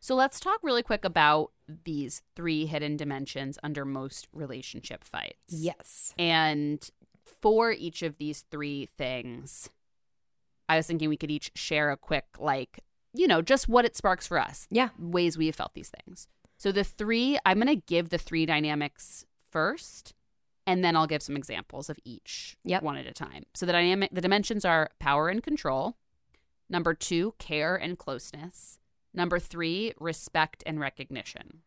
So let's talk really quick about these three hidden dimensions under most relationship fights. Yes. And for each of these three things, I was thinking we could each share a quick, like, you know, just what it sparks for us. Yeah. Ways we have felt these things. So the three, I'm going to give the three dynamics first, and then I'll give some examples of each yep. one at a time. So the dynamic, the dimensions are power and control. Number two, care and closeness. Number three, respect and recognition.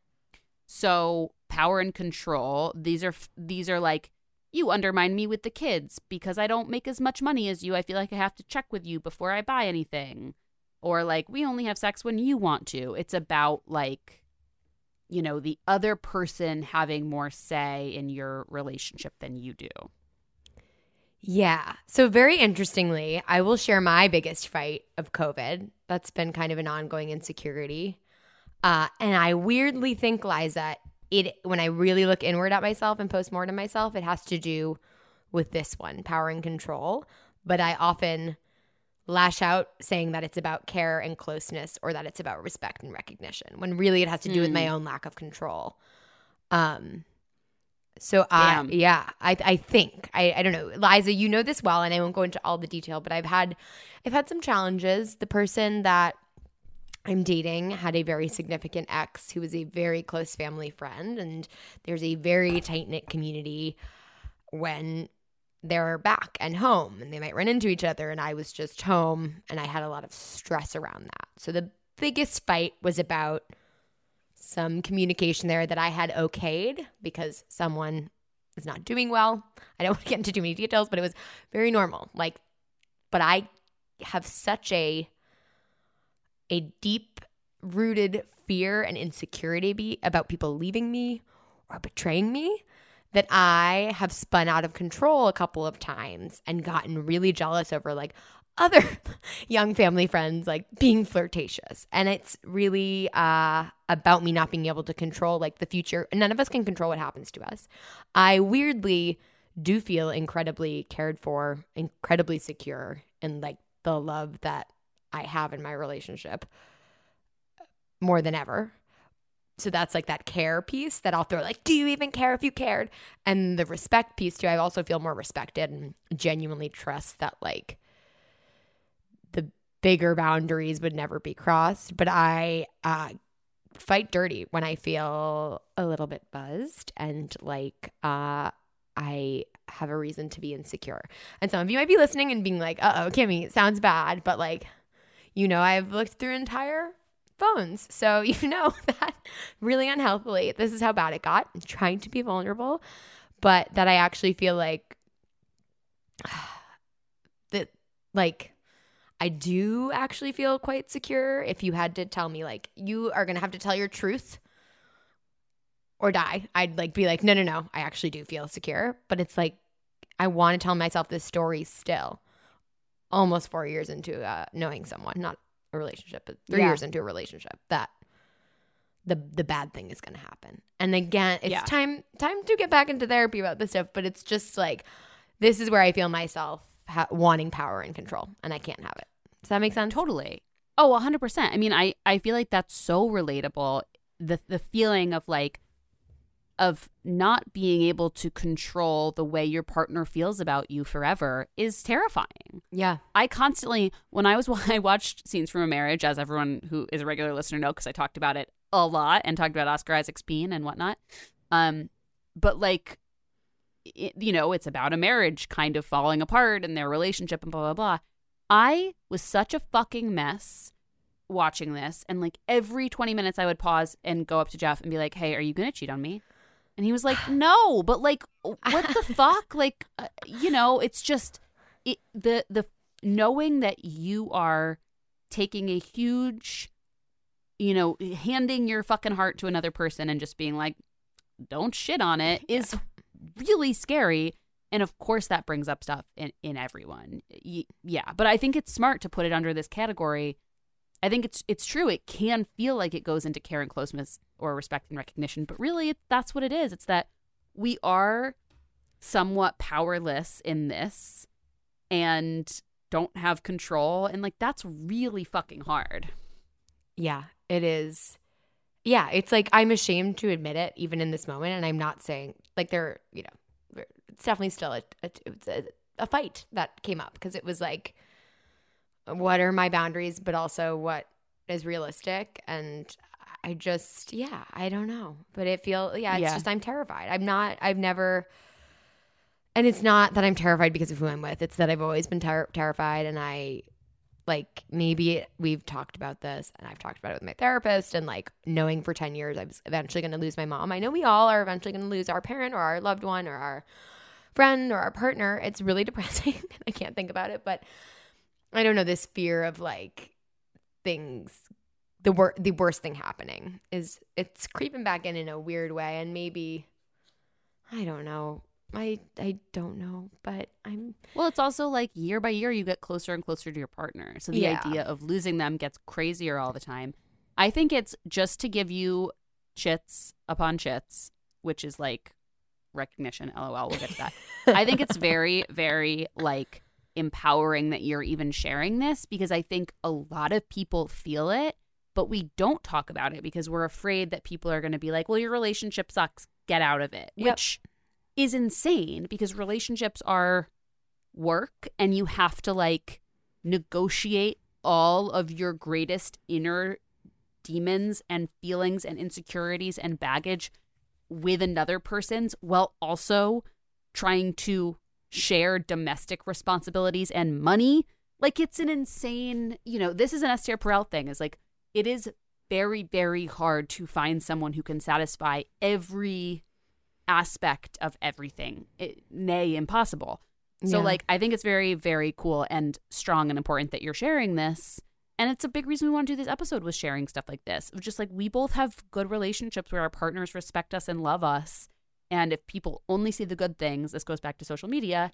So power and control, these are these are like, you undermine me with the kids because I don't make as much money as you. I feel like I have to check with you before I buy anything. Or like, we only have sex when you want to. It's about like, you know, the other person having more say in your relationship than you do. Yeah. So very interestingly, I will share my biggest fight of COVID. That's been kind of an ongoing insecurity. Uh, and I weirdly think, Liza, it when I really look inward at myself and postmortem myself, it has to do with this one, power and control. But I often lash out saying that it's about care and closeness, or that it's about respect and recognition, when really it has to do mm. with my own lack of control. Um So I, yeah, I I think I, I don't know, Liza, you know this well, and I won't go into all the detail, but I've had I've had some challenges. The person that I'm dating had a very significant ex who was a very close family friend, and there's a very tight knit community when they're back and home and they might run into each other, and I was just home and I had a lot of stress around that. So the biggest fight was about some communication there that I had okayed because someone is not doing well. I don't want to get into too many details, but it was very normal. Like, but I have such a a deep-rooted fear and insecurity about people leaving me or betraying me that I have spun out of control a couple of times and gotten really jealous over like other young family friends like being flirtatious. And it's really uh, about me not being able to control like the future. None of us can control what happens to us. I weirdly do feel incredibly cared for, incredibly secure in like the love that I have in my relationship more than ever. So that's like that care piece that I'll throw like, do you even care if you cared? And the respect piece too. I also feel more respected and genuinely trust that like the bigger boundaries would never be crossed. But I uh, fight dirty when I feel a little bit buzzed and like uh, I have a reason to be insecure. And some of you might be listening and being like, uh-oh, Kimmy, it sounds bad. But like, you know, I've looked through entire phones. So you know that really unhealthily, this is how bad it got. I'm trying to be vulnerable, but that I actually feel like that, like I do actually feel quite secure. If you had to tell me like, you are going to have to tell your truth or die, I'd like be like, no, no, no, I actually do feel secure. But it's like, I want to tell myself this story still almost four years into uh, knowing someone, not a relationship, but three yeah. years into a relationship, that the the bad thing is going to happen. And again, it's yeah. time time to get back into therapy about this stuff, but it's just like, this is where I feel myself ha- wanting power and control, and I can't have it. Does that make sense? Totally. Oh, one hundred percent. I mean, I, I feel like that's so relatable, the the feeling of like, of not being able to control the way your partner feels about you forever is terrifying. Yeah. I constantly, when I was, I watched Scenes from a Marriage, as everyone who is a regular listener know, because I talked about it a lot and talked about Oscar Isaac's Bean and whatnot. Um, but like, it, you know, it's about a marriage kind of falling apart and their relationship and blah, blah, blah. I was such a fucking mess watching this. And like every twenty minutes I would pause and go up to Jeff and be like, hey, are you going to cheat on me? And he was like, no, but like, what the fuck? Like, uh, you know, it's just it, the the knowing that you are taking a huge, you know, handing your fucking heart to another person and just being like, don't shit on it is really scary. And of course, that brings up stuff in, in everyone. Y- yeah. But I think it's smart to put it under this category. I think it's it's true. It can feel like it goes into care and closeness or respect and recognition, but really that's what it is. It's that we are somewhat powerless in this and don't have control. And like, that's really fucking hard. Yeah, it is. Yeah, it's like I'm ashamed to admit it even in this moment. And I'm not saying like there, you know, it's definitely still a, a, a, a fight that came up because it was like, what are my boundaries, but also what is realistic? And I just, yeah, I don't know. But it feels, yeah, it's yeah. just I'm terrified. I'm not, I've never, and it's not that I'm terrified because of who I'm with. It's that I've always been ter- terrified. And I, like, maybe we've talked about this and I've talked about it with my therapist and, like, knowing for ten years I was eventually going to lose my mom. I know we all are eventually going to lose our parent or our loved one or our friend or our partner. It's really depressing. I can't think about it, but I don't know, this fear of like things, the wor- the worst thing happening is it's creeping back in in a weird way. And maybe, I don't know. I I don't know, but I'm. Well, it's also like year by year you get closer and closer to your partner. So the yeah. idea of losing them gets crazier all the time. I think it's just to give you chits upon chits, which is like recognition. LOL, we'll get to that. I think it's very, very like empowering that you're even sharing this because I think a lot of people feel it, but we don't talk about it because we're afraid that people are going to be like, well, your relationship sucks, get out of it, yep. which is insane because relationships are work and you have to like negotiate all of your greatest inner demons and feelings and insecurities and baggage with another person's while also trying to shared domestic responsibilities and money. Like, it's an insane, you know, this is an Esther Perel thing, is like, it is very, very hard to find someone who can satisfy every aspect of everything, it, nay, impossible. So, yeah. like, I think it's very, very cool and strong and important that you're sharing this. And it's a big reason we want to do this episode, was sharing stuff like this. It was just like, we both have good relationships where our partners respect us and love us. And if people only see the good things, this goes back to social media,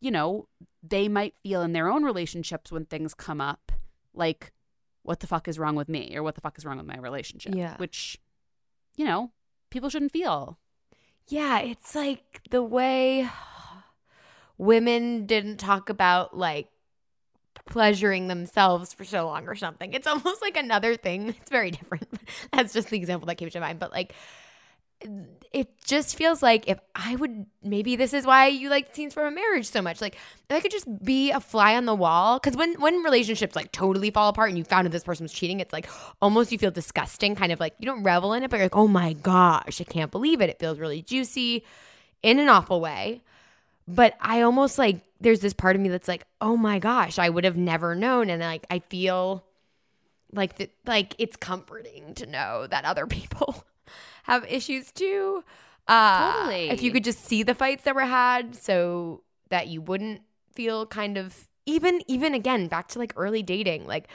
you know, they might feel in their own relationships when things come up, like, what the fuck is wrong with me? Or what the fuck is wrong with my relationship? Yeah. Which, you know, people shouldn't feel. Yeah, it's like the way women didn't talk about, like, pleasuring themselves for so long or something. It's almost like another thing. It's very different. That's just the example that came to mind. But, like, it just feels like if I would – maybe this is why you like Scenes from a Marriage so much. Like, if I could just be a fly on the wall. Because when, when relationships, like, totally fall apart and you found out this person was cheating, it's, like, almost you feel disgusting. Kind of, like, you don't revel in it, but you're like, oh, my gosh, I can't believe it. It feels really juicy in an awful way. But I almost, like, there's this part of me that's like, oh, my gosh, I would have never known. And, like, I feel like the, like it's comforting to know that other people have issues too. Uh, totally. If you could just see the fights that were had so that you wouldn't feel kind of – even even again, back to, like, early dating. Like,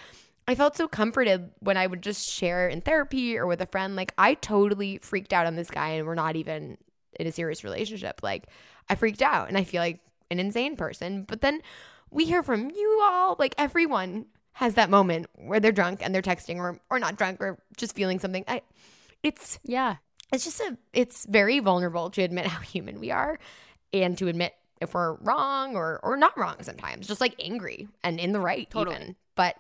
I felt so comforted when I would just share in therapy or with a friend. Like, I totally freaked out on this guy and we're not even in a serious relationship. Like, I freaked out and I feel like an insane person. But then we hear from you all, like, everyone has that moment where they're drunk and they're texting or or not drunk or just feeling something. I, it's yeah, it's just a it's very vulnerable to admit how human we are and to admit if we're wrong or or not wrong sometimes, just like angry and in the right totally. Even. But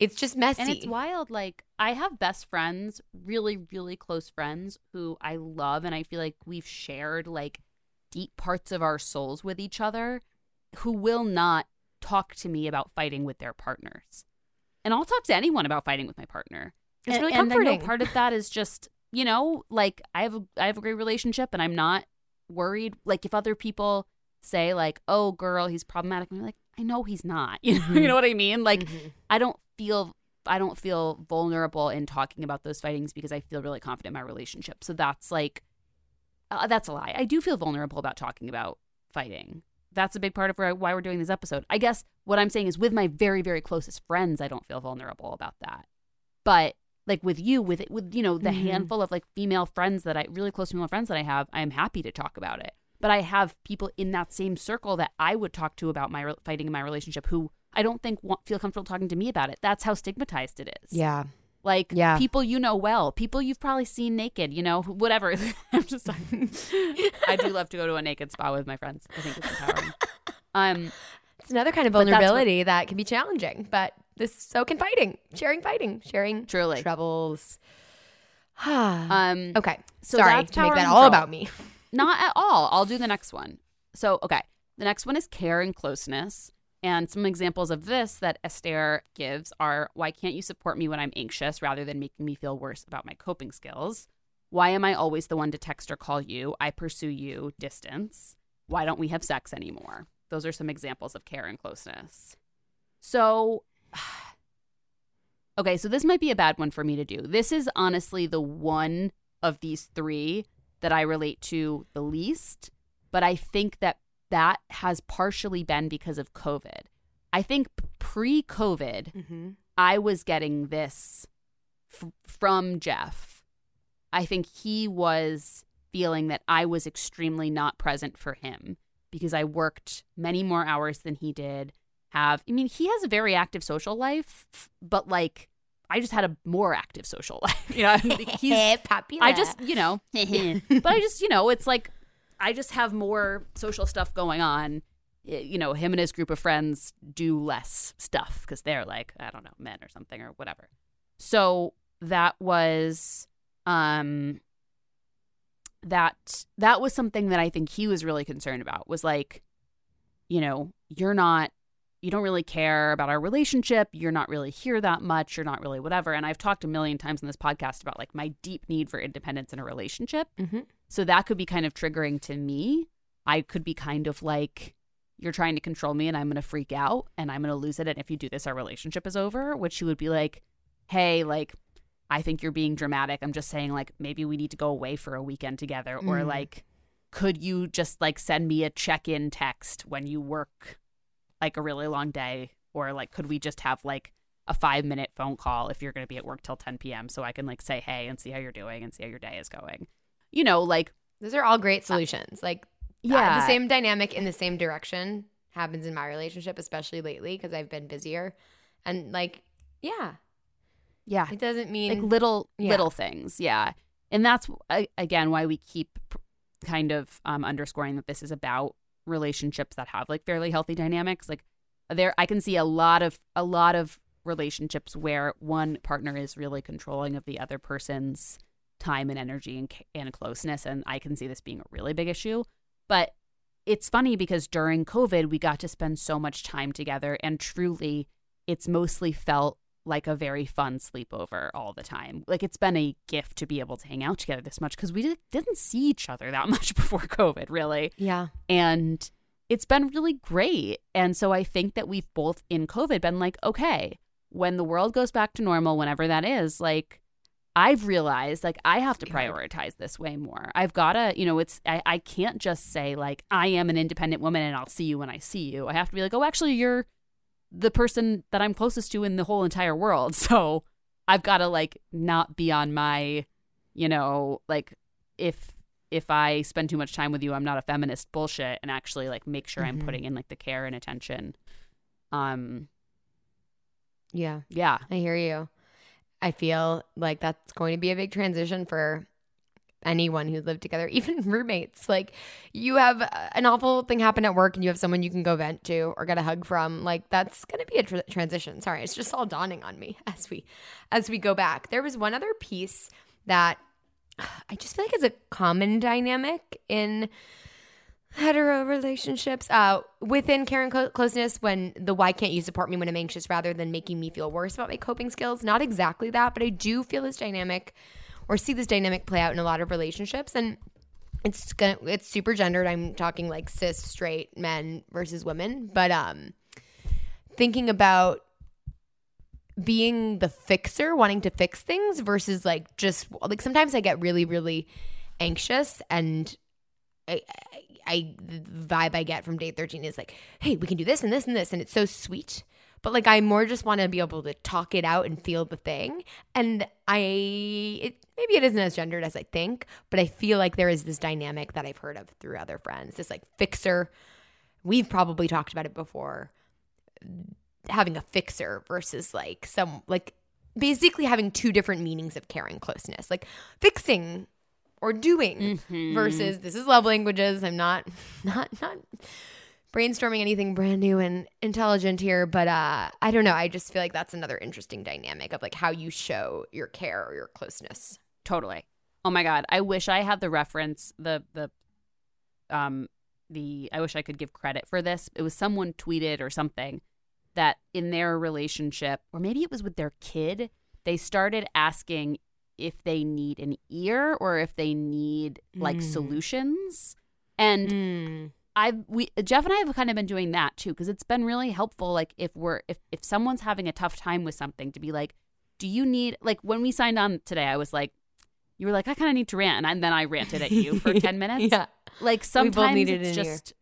it's just messy. And it's wild. Like, I have best friends, really, really close friends who I love and I feel like we've shared, like, deep parts of our souls with each other, who will not talk to me about fighting with their partners. And I'll talk to anyone about fighting with my partner. It's and, really comforting. And I know part of that is just, you know, like, I have a, I have a great relationship and I'm not worried. Like, if other people say, like, oh, girl, he's problematic, I'm like, I know he's not. You know, mm-hmm. you know what I mean? Like, mm-hmm. I don't feel I don't feel vulnerable in talking about those fightings because I feel really confident in my relationship. So that's like Uh, that's a lie. I do feel vulnerable about talking about fighting. That's a big part of where I, why we're doing this episode. I guess what I'm saying is with my very, very closest friends, I don't feel vulnerable about that. But, like, with you, with, with you know, the mm-hmm. handful of, like, female friends that I, really close female friends that I have, I'm happy to talk about it. But I have people in that same circle that I would talk to about my re- fighting in my relationship who I don't think want, feel comfortable talking to me about it. That's how stigmatized it is. Yeah. Like, yeah. people you know well, people you've probably seen naked, you know, whatever. I'm just talking. I do love to go to a naked spa with my friends. I think it's empowering. Um, it's another kind of vulnerability what, that can be challenging, but this so can fighting, sharing fighting, sharing truly. Troubles. um, okay. So Sorry to make that all about me. Not at all. I'll do the next one. So, okay. The next one is care and closeness. And some examples of this that Esther gives are, why can't you support me when I'm anxious rather than making me feel worse about my coping skills? Why am I always the one to text or call you? I pursue you, distance. Why don't we have sex anymore? Those are some examples of care and closeness. So, okay, so this might be a bad one for me to do. This is honestly the one of these three that I relate to the least, but I think that that has partially been because of COVID. I think pre-COVID, mm-hmm. I was getting this f- from Jeff. I think he was feeling that I was extremely not present for him because I worked many more hours than he did. Have I mean, he has a very active social life, but, like, I just had a more active social life. You know, he's popular. I just, you know, but I just, you know, it's like, I just have more social stuff going on. You know, him and his group of friends do less stuff because they're, like, I don't know, men or something or whatever. So that was um, that that was something that I think he was really concerned about, was like, you know, you're not, you don't really care about our relationship. You're not really here that much. You're not really whatever. And I've talked a million times on this podcast about, like, my deep need for independence in a relationship. Mm-hmm. So that could be kind of triggering to me. I could be kind of like, you're trying to control me and I'm going to freak out and I'm going to lose it. And if you do this, our relationship is over, which she would be like, hey, like, I think you're being dramatic. I'm just saying, like, maybe we need to go away for a weekend together. Mm. Or like, could you just like send me a check-in text when you work like a really long day? Or like, could we just have like a five minute phone call if you're going to be at work till ten p.m. so I can like say hey and see how you're doing and see how your day is going. You know, like, those are all great solutions. Uh, like, yeah, uh, the same dynamic in the same direction happens in my relationship, especially lately because I've been busier. And like, yeah. Yeah. It doesn't mean like little yeah. little things. Yeah. And that's again why we keep kind of um, underscoring that this is about relationships that have like fairly healthy dynamics. Like, there I can see a lot of a lot of relationships where one partner is really controlling of the other person's time and energy and, and closeness, and I can see this being a really big issue. But it's funny because during COVID we got to spend so much time together, and truly it's mostly felt like a very fun sleepover all the time. Like, it's been a gift to be able to hang out together this much because we didn't see each other that much before COVID, really. Yeah. And it's been really great. And so I think that we've both in COVID been like, okay, when the world goes back to normal, whenever that is, like, I've realized, like, I have to prioritize this way more. I've got to, you know, it's, I, I can't just say, like, I am an independent woman and I'll see you when I see you. I have to be like, oh, actually, you're the person that I'm closest to in the whole entire world. So I've got to, like, not be on my, you know, like, if if I spend too much time with you, I'm not a feminist bullshit, and actually, like, make sure mm-hmm. I'm putting in, like, the care and attention. Um. Yeah. Yeah. I hear you. I feel like that's going to be a big transition for anyone who lived together, even roommates. Like, you have an awful thing happen at work and you have someone you can go vent to or get a hug from. Like, that's going to be a tr- transition. Sorry, it's just all dawning on me as we as we go back. There was one other piece that I just feel like is a common dynamic in hetero relationships uh, within care and co- closeness, when the why can't you support me when I'm anxious rather than making me feel worse about my coping skills. Not exactly that, but I do feel this dynamic or see this dynamic play out in a lot of relationships, and it's gonna, it's super gendered. I'm talking like cis straight men versus women, but um, thinking about being the fixer, wanting to fix things versus like just like sometimes I get really, really anxious, and I, I I the vibe I get from date thirteen is like, hey, we can do this and this and this, and it's so sweet, but like I more just want to be able to talk it out and feel the thing. And I it, maybe it isn't as gendered as I think, but I feel like there is this dynamic that I've heard of through other friends, this like fixer. We've probably talked about it before, having a fixer versus like some like basically having two different meanings of care and closeness, like fixing or doing mm-hmm. versus this is love languages. I'm not not not brainstorming anything brand new and intelligent here, but uh, I don't know. I just feel like that's another interesting dynamic of like how you show your care or your closeness. Totally. Oh my God. I wish I had the reference, the the um the I wish I could give credit for this. It was someone tweeted or something that in their relationship, or maybe it was with their kid, they started asking if they need an ear or if they need like mm. solutions. And mm. I've we Jeff and I have kind of been doing that too, because it's been really helpful. Like if we're if, if someone's having a tough time with something, to be like, do you need, like when we signed on today, I was like, you were like, I kind of need to rant, and then I ranted at you for ten minutes. Yeah, like sometimes we both needed it's just ear.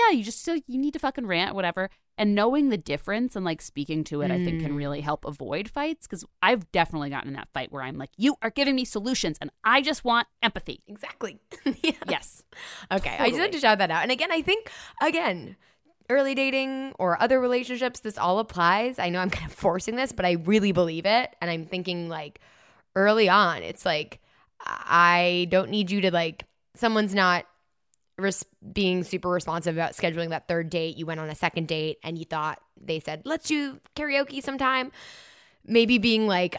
Yeah, you just so you need to fucking rant, whatever. And knowing the difference and, like, speaking to it, mm. I think can really help avoid fights, because I've definitely gotten in that fight where I'm like, you are giving me solutions and I just want empathy. Exactly. Yeah. Yes. Okay. Totally. I just had to shout that out. And, again, I think, again, early dating or other relationships, this all applies. I know I'm kind of forcing this, but I really believe it. And I'm thinking, like, early on, it's like, I don't need you to, like, someone's not Res- being super responsive about scheduling that third date. You went on a second date and you thought they said, let's do karaoke sometime. Maybe being like,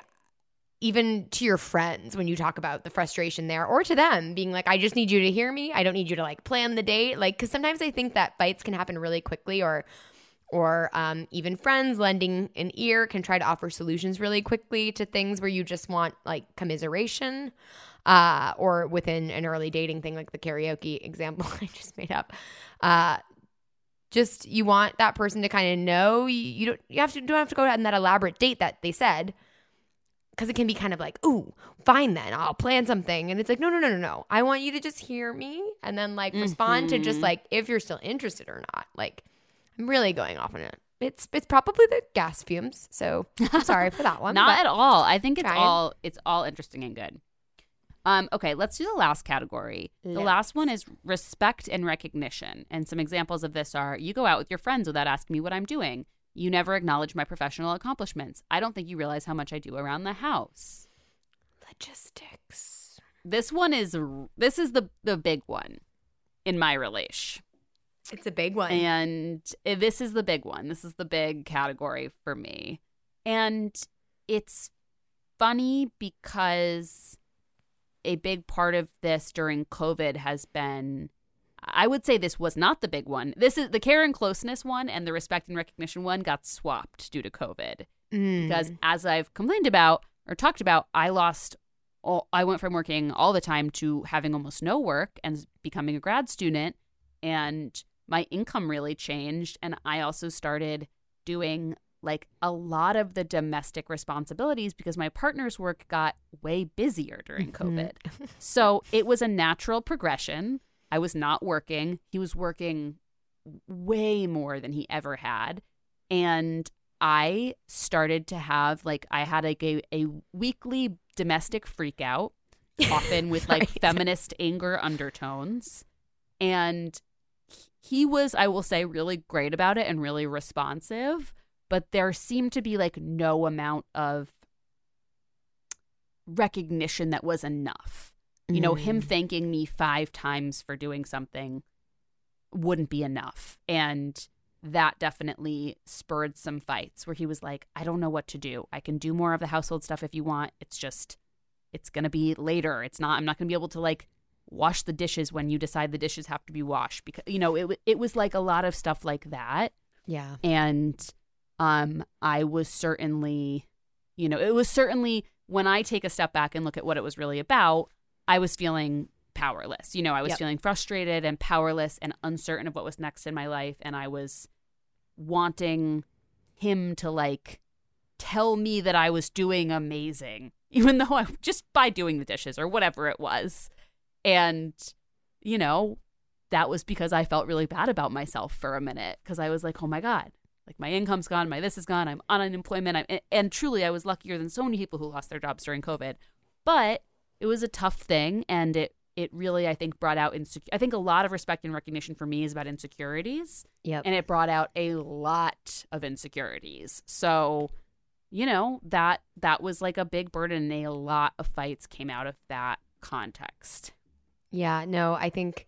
even to your friends when you talk about the frustration there, or to them, being like, I just need you to hear me. I don't need you to like plan the date. Like, because sometimes I think that fights can happen really quickly, or or um, even friends lending an ear can try to offer solutions really quickly to things where you just want like commiseration. Uh, or within an early dating thing like the karaoke example I just made up, uh, just you want that person to kind of know you, you don't you have to don't have to go on that elaborate date that they said, because it can be kind of like, ooh, fine then, I'll plan something. And it's like, no, no, no, no, no. I want you to just hear me and then like respond mm-hmm. to just like if you're still interested or not. Like I'm really going off on it. It's it's probably the gas fumes, so I'm sorry for that one. Not at all. I think it's all it's all interesting and good. Um, okay, let's do the last category. Yes. The last one is respect and recognition. And some examples of this are, you go out with your friends without asking me what I'm doing. You never acknowledge my professional accomplishments. I don't think you realize how much I do around the house. Logistics. This one is this is the, the big one in my relation. It's a big one. And this is the big one. This is the big category for me. And it's funny because a big part of this during COVID has been, I would say this was not the big one. This is the care and closeness one, and the respect and recognition one got swapped due to COVID. Mm. Because as I've complained about or talked about, I lost all, I went from working all the time to having almost no work and becoming a grad student, and my income really changed. And I also started doing like a lot of the domestic responsibilities because my partner's work got way busier during COVID. Mm-hmm. So it was a natural progression. I was not working. He was working way more than he ever had. And I started to have like, I had like a, a weekly domestic freak out, often with like right. feminist anger undertones. And he was, I will say, really great about it and really responsive. But there seemed to be like no amount of recognition that was enough. You know, mm. him thanking me five times for doing something wouldn't be enough. And that definitely spurred some fights where he was like, I don't know what to do. I can do more of the household stuff if you want. It's just, it's going to be later. It's not, I'm not going to be able to like wash the dishes when you decide the dishes have to be washed. Because, you know, it it was like a lot of stuff like that. Yeah. And um, I was certainly, you know, it was certainly when I take a step back and look at what it was really about, I was feeling powerless. You know, I was yep. feeling frustrated and powerless and uncertain of what was next in my life. And I was wanting him to like tell me that I was doing amazing, even though I just by doing the dishes or whatever it was. And, you know, that was because I felt really bad about myself for a minute because I was like, oh, my God, like my income's gone. My this is gone. I'm on unemployment. I'm, and, and truly, I was luckier than so many people who lost their jobs during COVID. But it was a tough thing, and it it really, I think, brought out insecurity. I think a lot of respect and recognition for me is about insecurities, yep. and it brought out a lot of insecurities. So, you know, that that was like a big burden, and a lot of fights came out of that context. Yeah, no, I think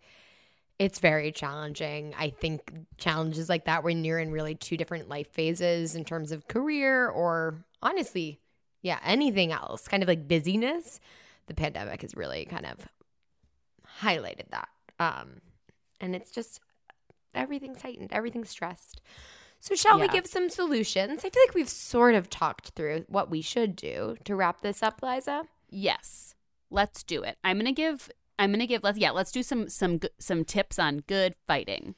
it's very challenging. I think challenges like that when you're in really two different life phases in terms of career or honestly, yeah, anything else, kind of like busyness. The pandemic has really kind of highlighted that. Um, and it's just everything's heightened. Everything's stressed. So shall yeah. we give some solutions? I feel like we've sort of talked through what we should do to wrap this up, Liza. Yes. Let's do it. I'm going to give – I'm going to give – let's yeah, let's do some some some tips on good fighting.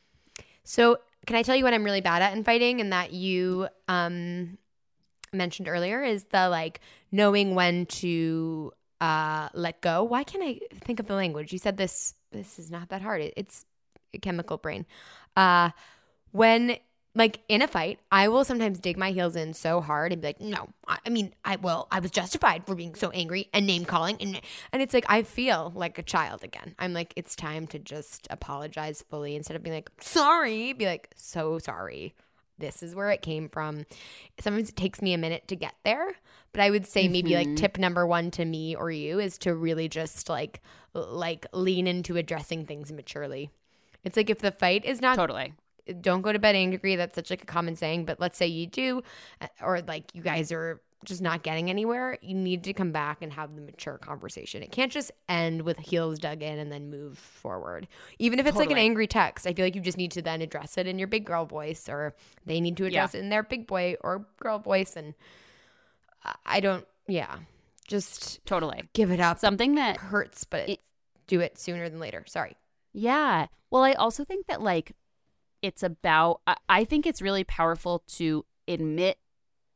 So can I tell you what I'm really bad at in fighting and that you um, mentioned earlier is the like knowing when to – Uh, let go. Why can't I think of the language? You said this. This is not that hard. It, it's a chemical brain. Uh, when like in a fight, I will sometimes dig my heels in so hard and be like, no. I, I mean, I will. I was justified for being so angry and name calling, and and it's like I feel like a child again. I'm like, it's time to just apologize fully instead of being like sorry. Be like so sorry. This is where it came from. Sometimes it takes me a minute to get there, but I would say mm-hmm. maybe like tip number one to me or you is to really just like like lean into addressing things maturely. It's like if the fight is not – Totally. Don't go to bed angry. That's such like a common saying, but let's say you do or like you guys are just not getting anywhere. You need to come back and have the mature conversation. It can't just end with heels dug in and then move forward. Even if it's totally. Like an angry text, I feel like you just need to then address it in your big girl voice or they need to address yeah. it in their big boy or girl voice. And I don't, yeah, just totally give it up. Something that hurts, but it, do it sooner than later. Sorry. Yeah. Well, I also think that like it's about, I think it's really powerful to admit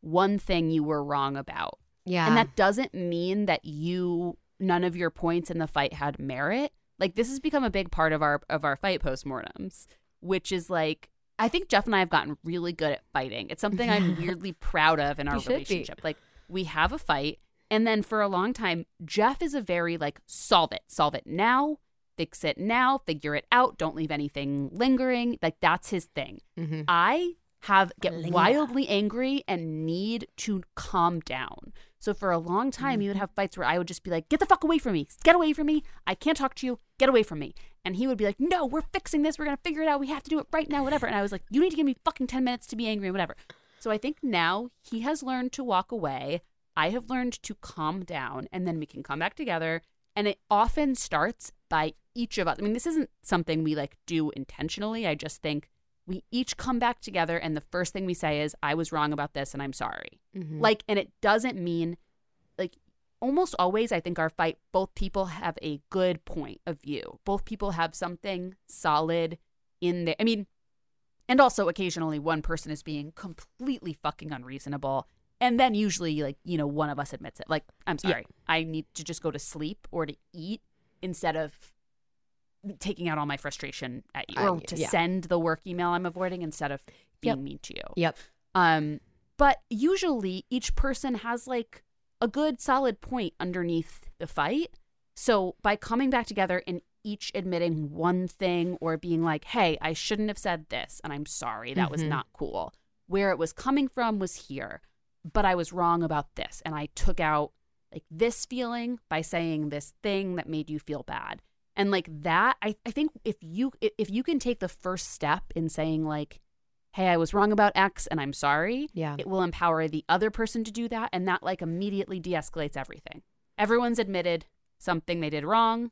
one thing you were wrong about. Yeah. And that doesn't mean that you, none of your points in the fight had merit. Like, this has become a big part of our of our fight postmortems, which is like, I think Jeff and I have gotten really good at fighting. It's something I'm weirdly proud of in our relationship. Be. Like, we have a fight. And then for a long time, Jeff is a very like, solve it, solve it now, fix it now, figure it out. Don't leave anything lingering. Like, that's his thing. Mm-hmm. I have get Linger. wildly angry and need to calm down. So for a long time, mm-hmm. he would have fights where I would just be like, get the fuck away from me. Get away from me. I can't talk to you. Get away from me. And he would be like, no, we're fixing this. We're going to figure it out. We have to do it right now, whatever. And I was like, you need to give me fucking ten minutes to be angry, whatever. So I think now he has learned to walk away. I have learned to calm down, and then we can come back together. And it often starts by each of us. I mean, this isn't something we like do intentionally. I just think we each come back together, and the first thing we say is, I was wrong about this, and I'm sorry. Mm-hmm. Like, and it doesn't mean, like, almost always, I think our fight, both people have a good point of view. Both people have something solid in there. I mean, and also occasionally one person is being completely fucking unreasonable. And then usually, like, you know, one of us admits it. Like, I'm sorry, yeah. I need to just go to sleep or to eat instead of taking out all my frustration at you. Or to yeah. send the work email I'm avoiding instead of being yep. mean to you. Yep. Um, but usually each person has, like, a good solid point underneath the fight. So by coming back together and each admitting one thing or being like, hey, I shouldn't have said this and I'm sorry, that mm-hmm. was not cool. Where it was coming from was here. But I was wrong about this. And I took out like this feeling by saying this thing that made you feel bad. And like that, I, I think if you if you can take the first step in saying like, hey, I was wrong about X and I'm sorry, yeah. it will empower the other person to do that. And that like immediately de-escalates everything. Everyone's admitted something they did wrong.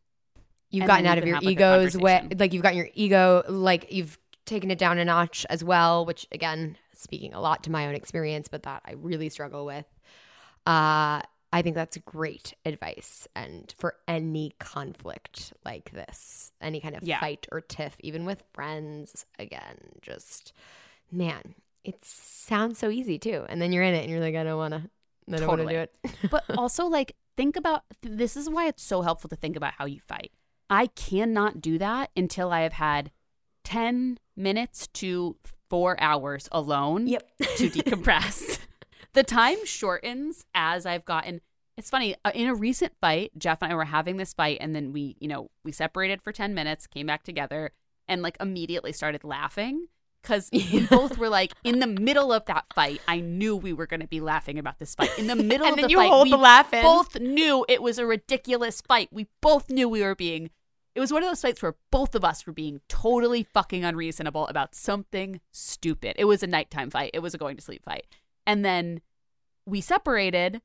You've gotten out of your ego's way. Like you've gotten your ego, like you've taken it down a notch as well, which again, speaking a lot to my own experience, but that I really struggle with. Uh, I think that's great advice. And for any conflict like this, any kind of yeah. fight or tiff, even with friends, again, just, man, it sounds so easy too. And then you're in it and you're like, I don't want to, I don't totally. want to do it. But also like, think about, this is why it's so helpful to think about how you fight. I cannot do that until I have had ten minutes to four hours alone yep. to decompress. The time shortens as I've gotten. It's funny. In a recent fight, Jeff and I were having this fight and then we, you know, we separated for ten minutes, came back together and like immediately started laughing because we both were like in the middle of that fight. I knew we were going to be laughing about this fight in the middle and of then the you fight. Hold we the laugh in. Both knew it was a ridiculous fight. We both knew we were being It was one of those fights where both of us were being totally fucking unreasonable about something stupid. It was a nighttime fight. It was a going to sleep fight. And then we separated.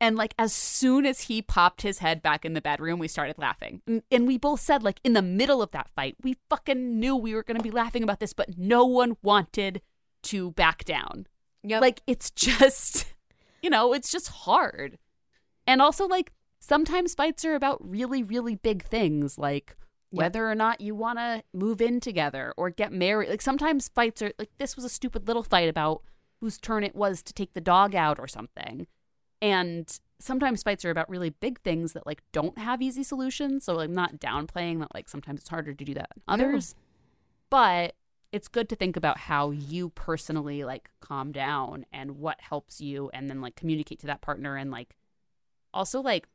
And like as soon as he popped his head back in the bedroom, we started laughing. And, and we both said like in the middle of that fight, we fucking knew we were going to be laughing about this, but no one wanted to back down. Yep. Like it's just, you know, it's just hard. And also like, sometimes fights are about really, really big things, like whether or not you want to move in together or get married. Like sometimes fights are like, this was a stupid little fight about whose turn it was to take the dog out or something. And sometimes fights are about really big things that like don't have easy solutions. So I'm not downplaying that like sometimes it's harder to do that than others. No. But it's good to think about how you personally like calm down and what helps you and then like communicate to that partner and like also like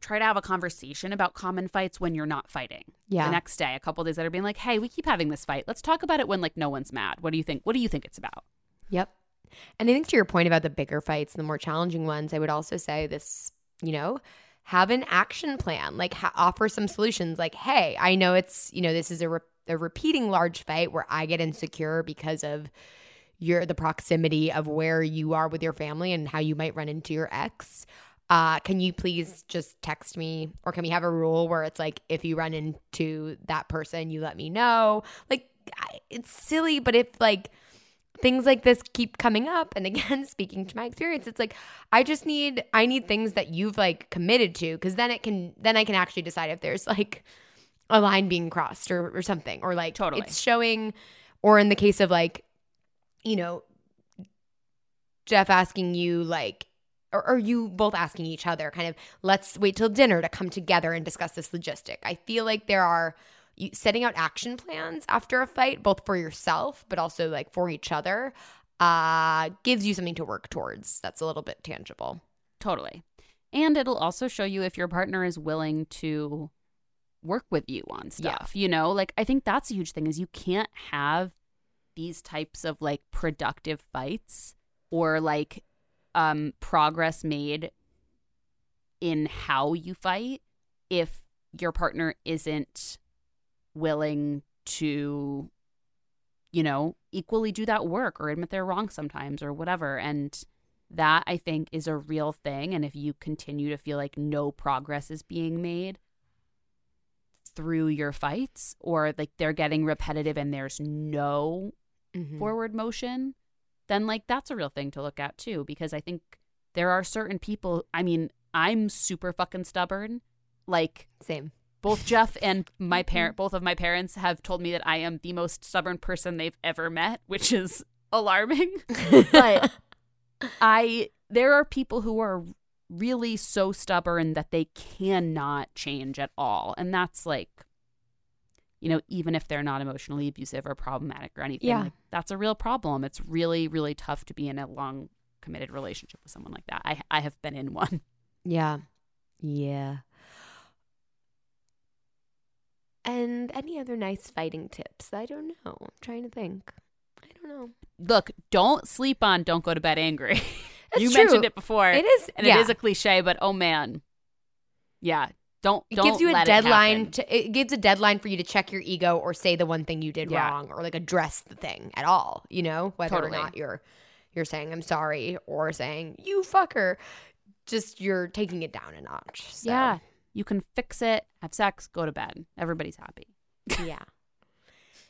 try to have a conversation about common fights when you're not fighting. Yeah. The next day, a couple of days later, being like, hey, we keep having this fight. Let's talk about it when like no one's mad. What do you think? What do you think it's about? Yep. And I think to your point about the bigger fights, the more challenging ones, I would also say this, you know, have an action plan, like ha- offer some solutions like, hey, I know it's, you know, this is a, re- a repeating large fight where I get insecure because of your, the proximity of where you are with your family and how you might run into your ex. Uh, can you please just text me or can we have a rule where it's like if you run into that person, you let me know? Like it's silly, but if like things like this keep coming up and again, speaking to my experience, it's like I just need – I need things that you've like committed to because then it can – then I can actually decide if there's like a line being crossed or, or something or like totally. It's showing – Or in the case of like, you know, Jeff asking you like, or, or you both asking each other kind of, let's wait till dinner to come together and discuss this logistic. I feel like there are you, setting out action plans after a fight, both for yourself, but also like for each other, uh, gives you something to work towards. That's a little bit tangible. Totally. And it'll also show you if your partner is willing to work with you on stuff, yeah. you know? Like, I think that's a huge thing is you can't have these types of like productive fights or like um, progress made in how you fight if your partner isn't willing to, you know, equally do that work or admit they're wrong sometimes or whatever. And that, I think, is a real thing. And if you continue to feel like no progress is being made through your fights or like they're getting repetitive and there's no mm-hmm. forward motion, then like that's a real thing to look at too, because I think there are certain people, I mean, I'm super fucking stubborn. Like same. Both Jeff and my parent, both of my parents have told me that I am the most stubborn person they've ever met, which is alarming. But I, there are people who are really so stubborn that they cannot change at all. And that's like, you know, even if they're not emotionally abusive or problematic or anything, yeah. like, that's a real problem. It's really, really tough to be in a long committed relationship with someone like that. I, I have been in one. Yeah. Yeah. And any other nice fighting tips? I don't know. I'm trying to think. I don't know. Look, don't sleep on don't go to bed angry. That's you true. Mentioned it before. It is. And yeah. it is a cliche, but oh man. Yeah. Don't, don't it gives you a deadline. It, to, it gives a deadline for you to check your ego or say the one thing you did yeah. wrong or like address the thing at all, you know, whether totally. Or not you're you're saying I'm sorry or saying you fucker. Just you're taking it down a notch. So. Yeah. You can fix it, have sex, go to bed. Everybody's happy. Yeah.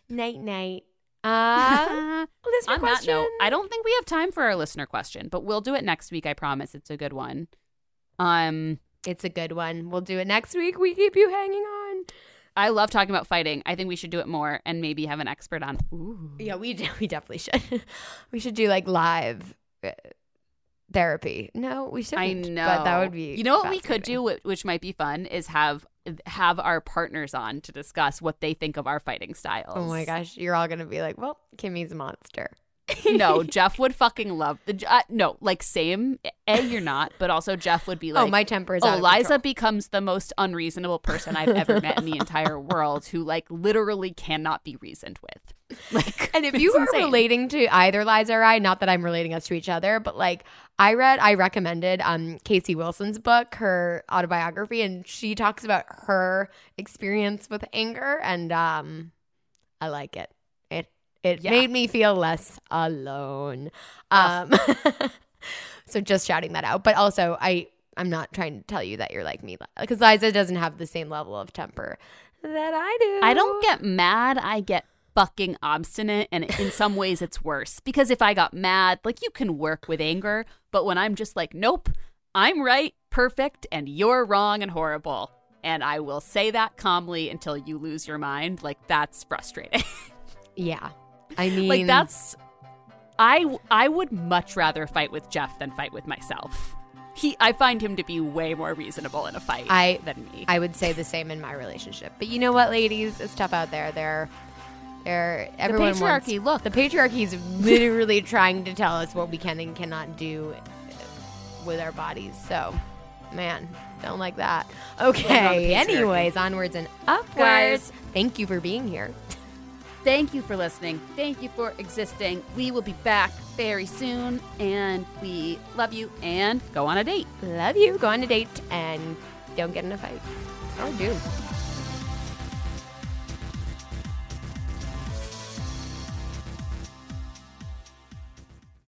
Night, night. Uh, listener on question. That note, I don't think we have time for our listener question, but we'll do it next week. I promise. It's a good one. Um, It's a good one. We'll do it next week. We keep you hanging on. I love talking about fighting. I think we should do it more and maybe have an expert on. Ooh. Yeah, we we definitely should. We should do like live therapy. No, we shouldn't. I know. But that would be. You know what we could do, which might be fun, is have have our partners on to discuss what they think of our fighting styles. Oh my gosh, you're all gonna be like, "Well, Kimmy's a monster." No, Jeff would fucking love the uh, no, like same. A, you're not, but also Jeff would be like, "Oh, my temper is out of control." Eliza becomes the most unreasonable person I've ever met in the entire world, who like literally cannot be reasoned with. Like, and if you are insane. Relating to either Liza or I, not that I'm relating us to each other, but like. I read, I recommended um, Casey Wilson's book, her autobiography, and she talks about her experience with anger, and um, I like it. It it yeah. made me feel less alone. Um, so just shouting that out. But also, I, I'm not trying to tell you that you're like me, because Liza doesn't have the same level of temper that I do. I don't get mad. I get fucking obstinate, and in some ways it's worse, because if I got mad, like you can work with anger, but when I'm just like, nope, I'm right, perfect, and you're wrong and horrible, and I will say that calmly until you lose your mind, like that's frustrating. Yeah, I mean, like that's I I would much rather fight with Jeff than fight with myself. He, I find him to be way more reasonable in a fight I, than me. I would say the same in my relationship, but you know what, ladies, it's tough out there. There. There, everyone the patriarchy, wants, look. The patriarchy is literally trying to tell us what we can and cannot do with our bodies. So, man, don't like that. Okay, anyways, onwards and upwards. Guys, thank you for being here. Thank you for listening. Thank you for existing. We will be back very soon, and we love you, and go on a date. Love you. Go on a date, and don't get in a fight. Or do.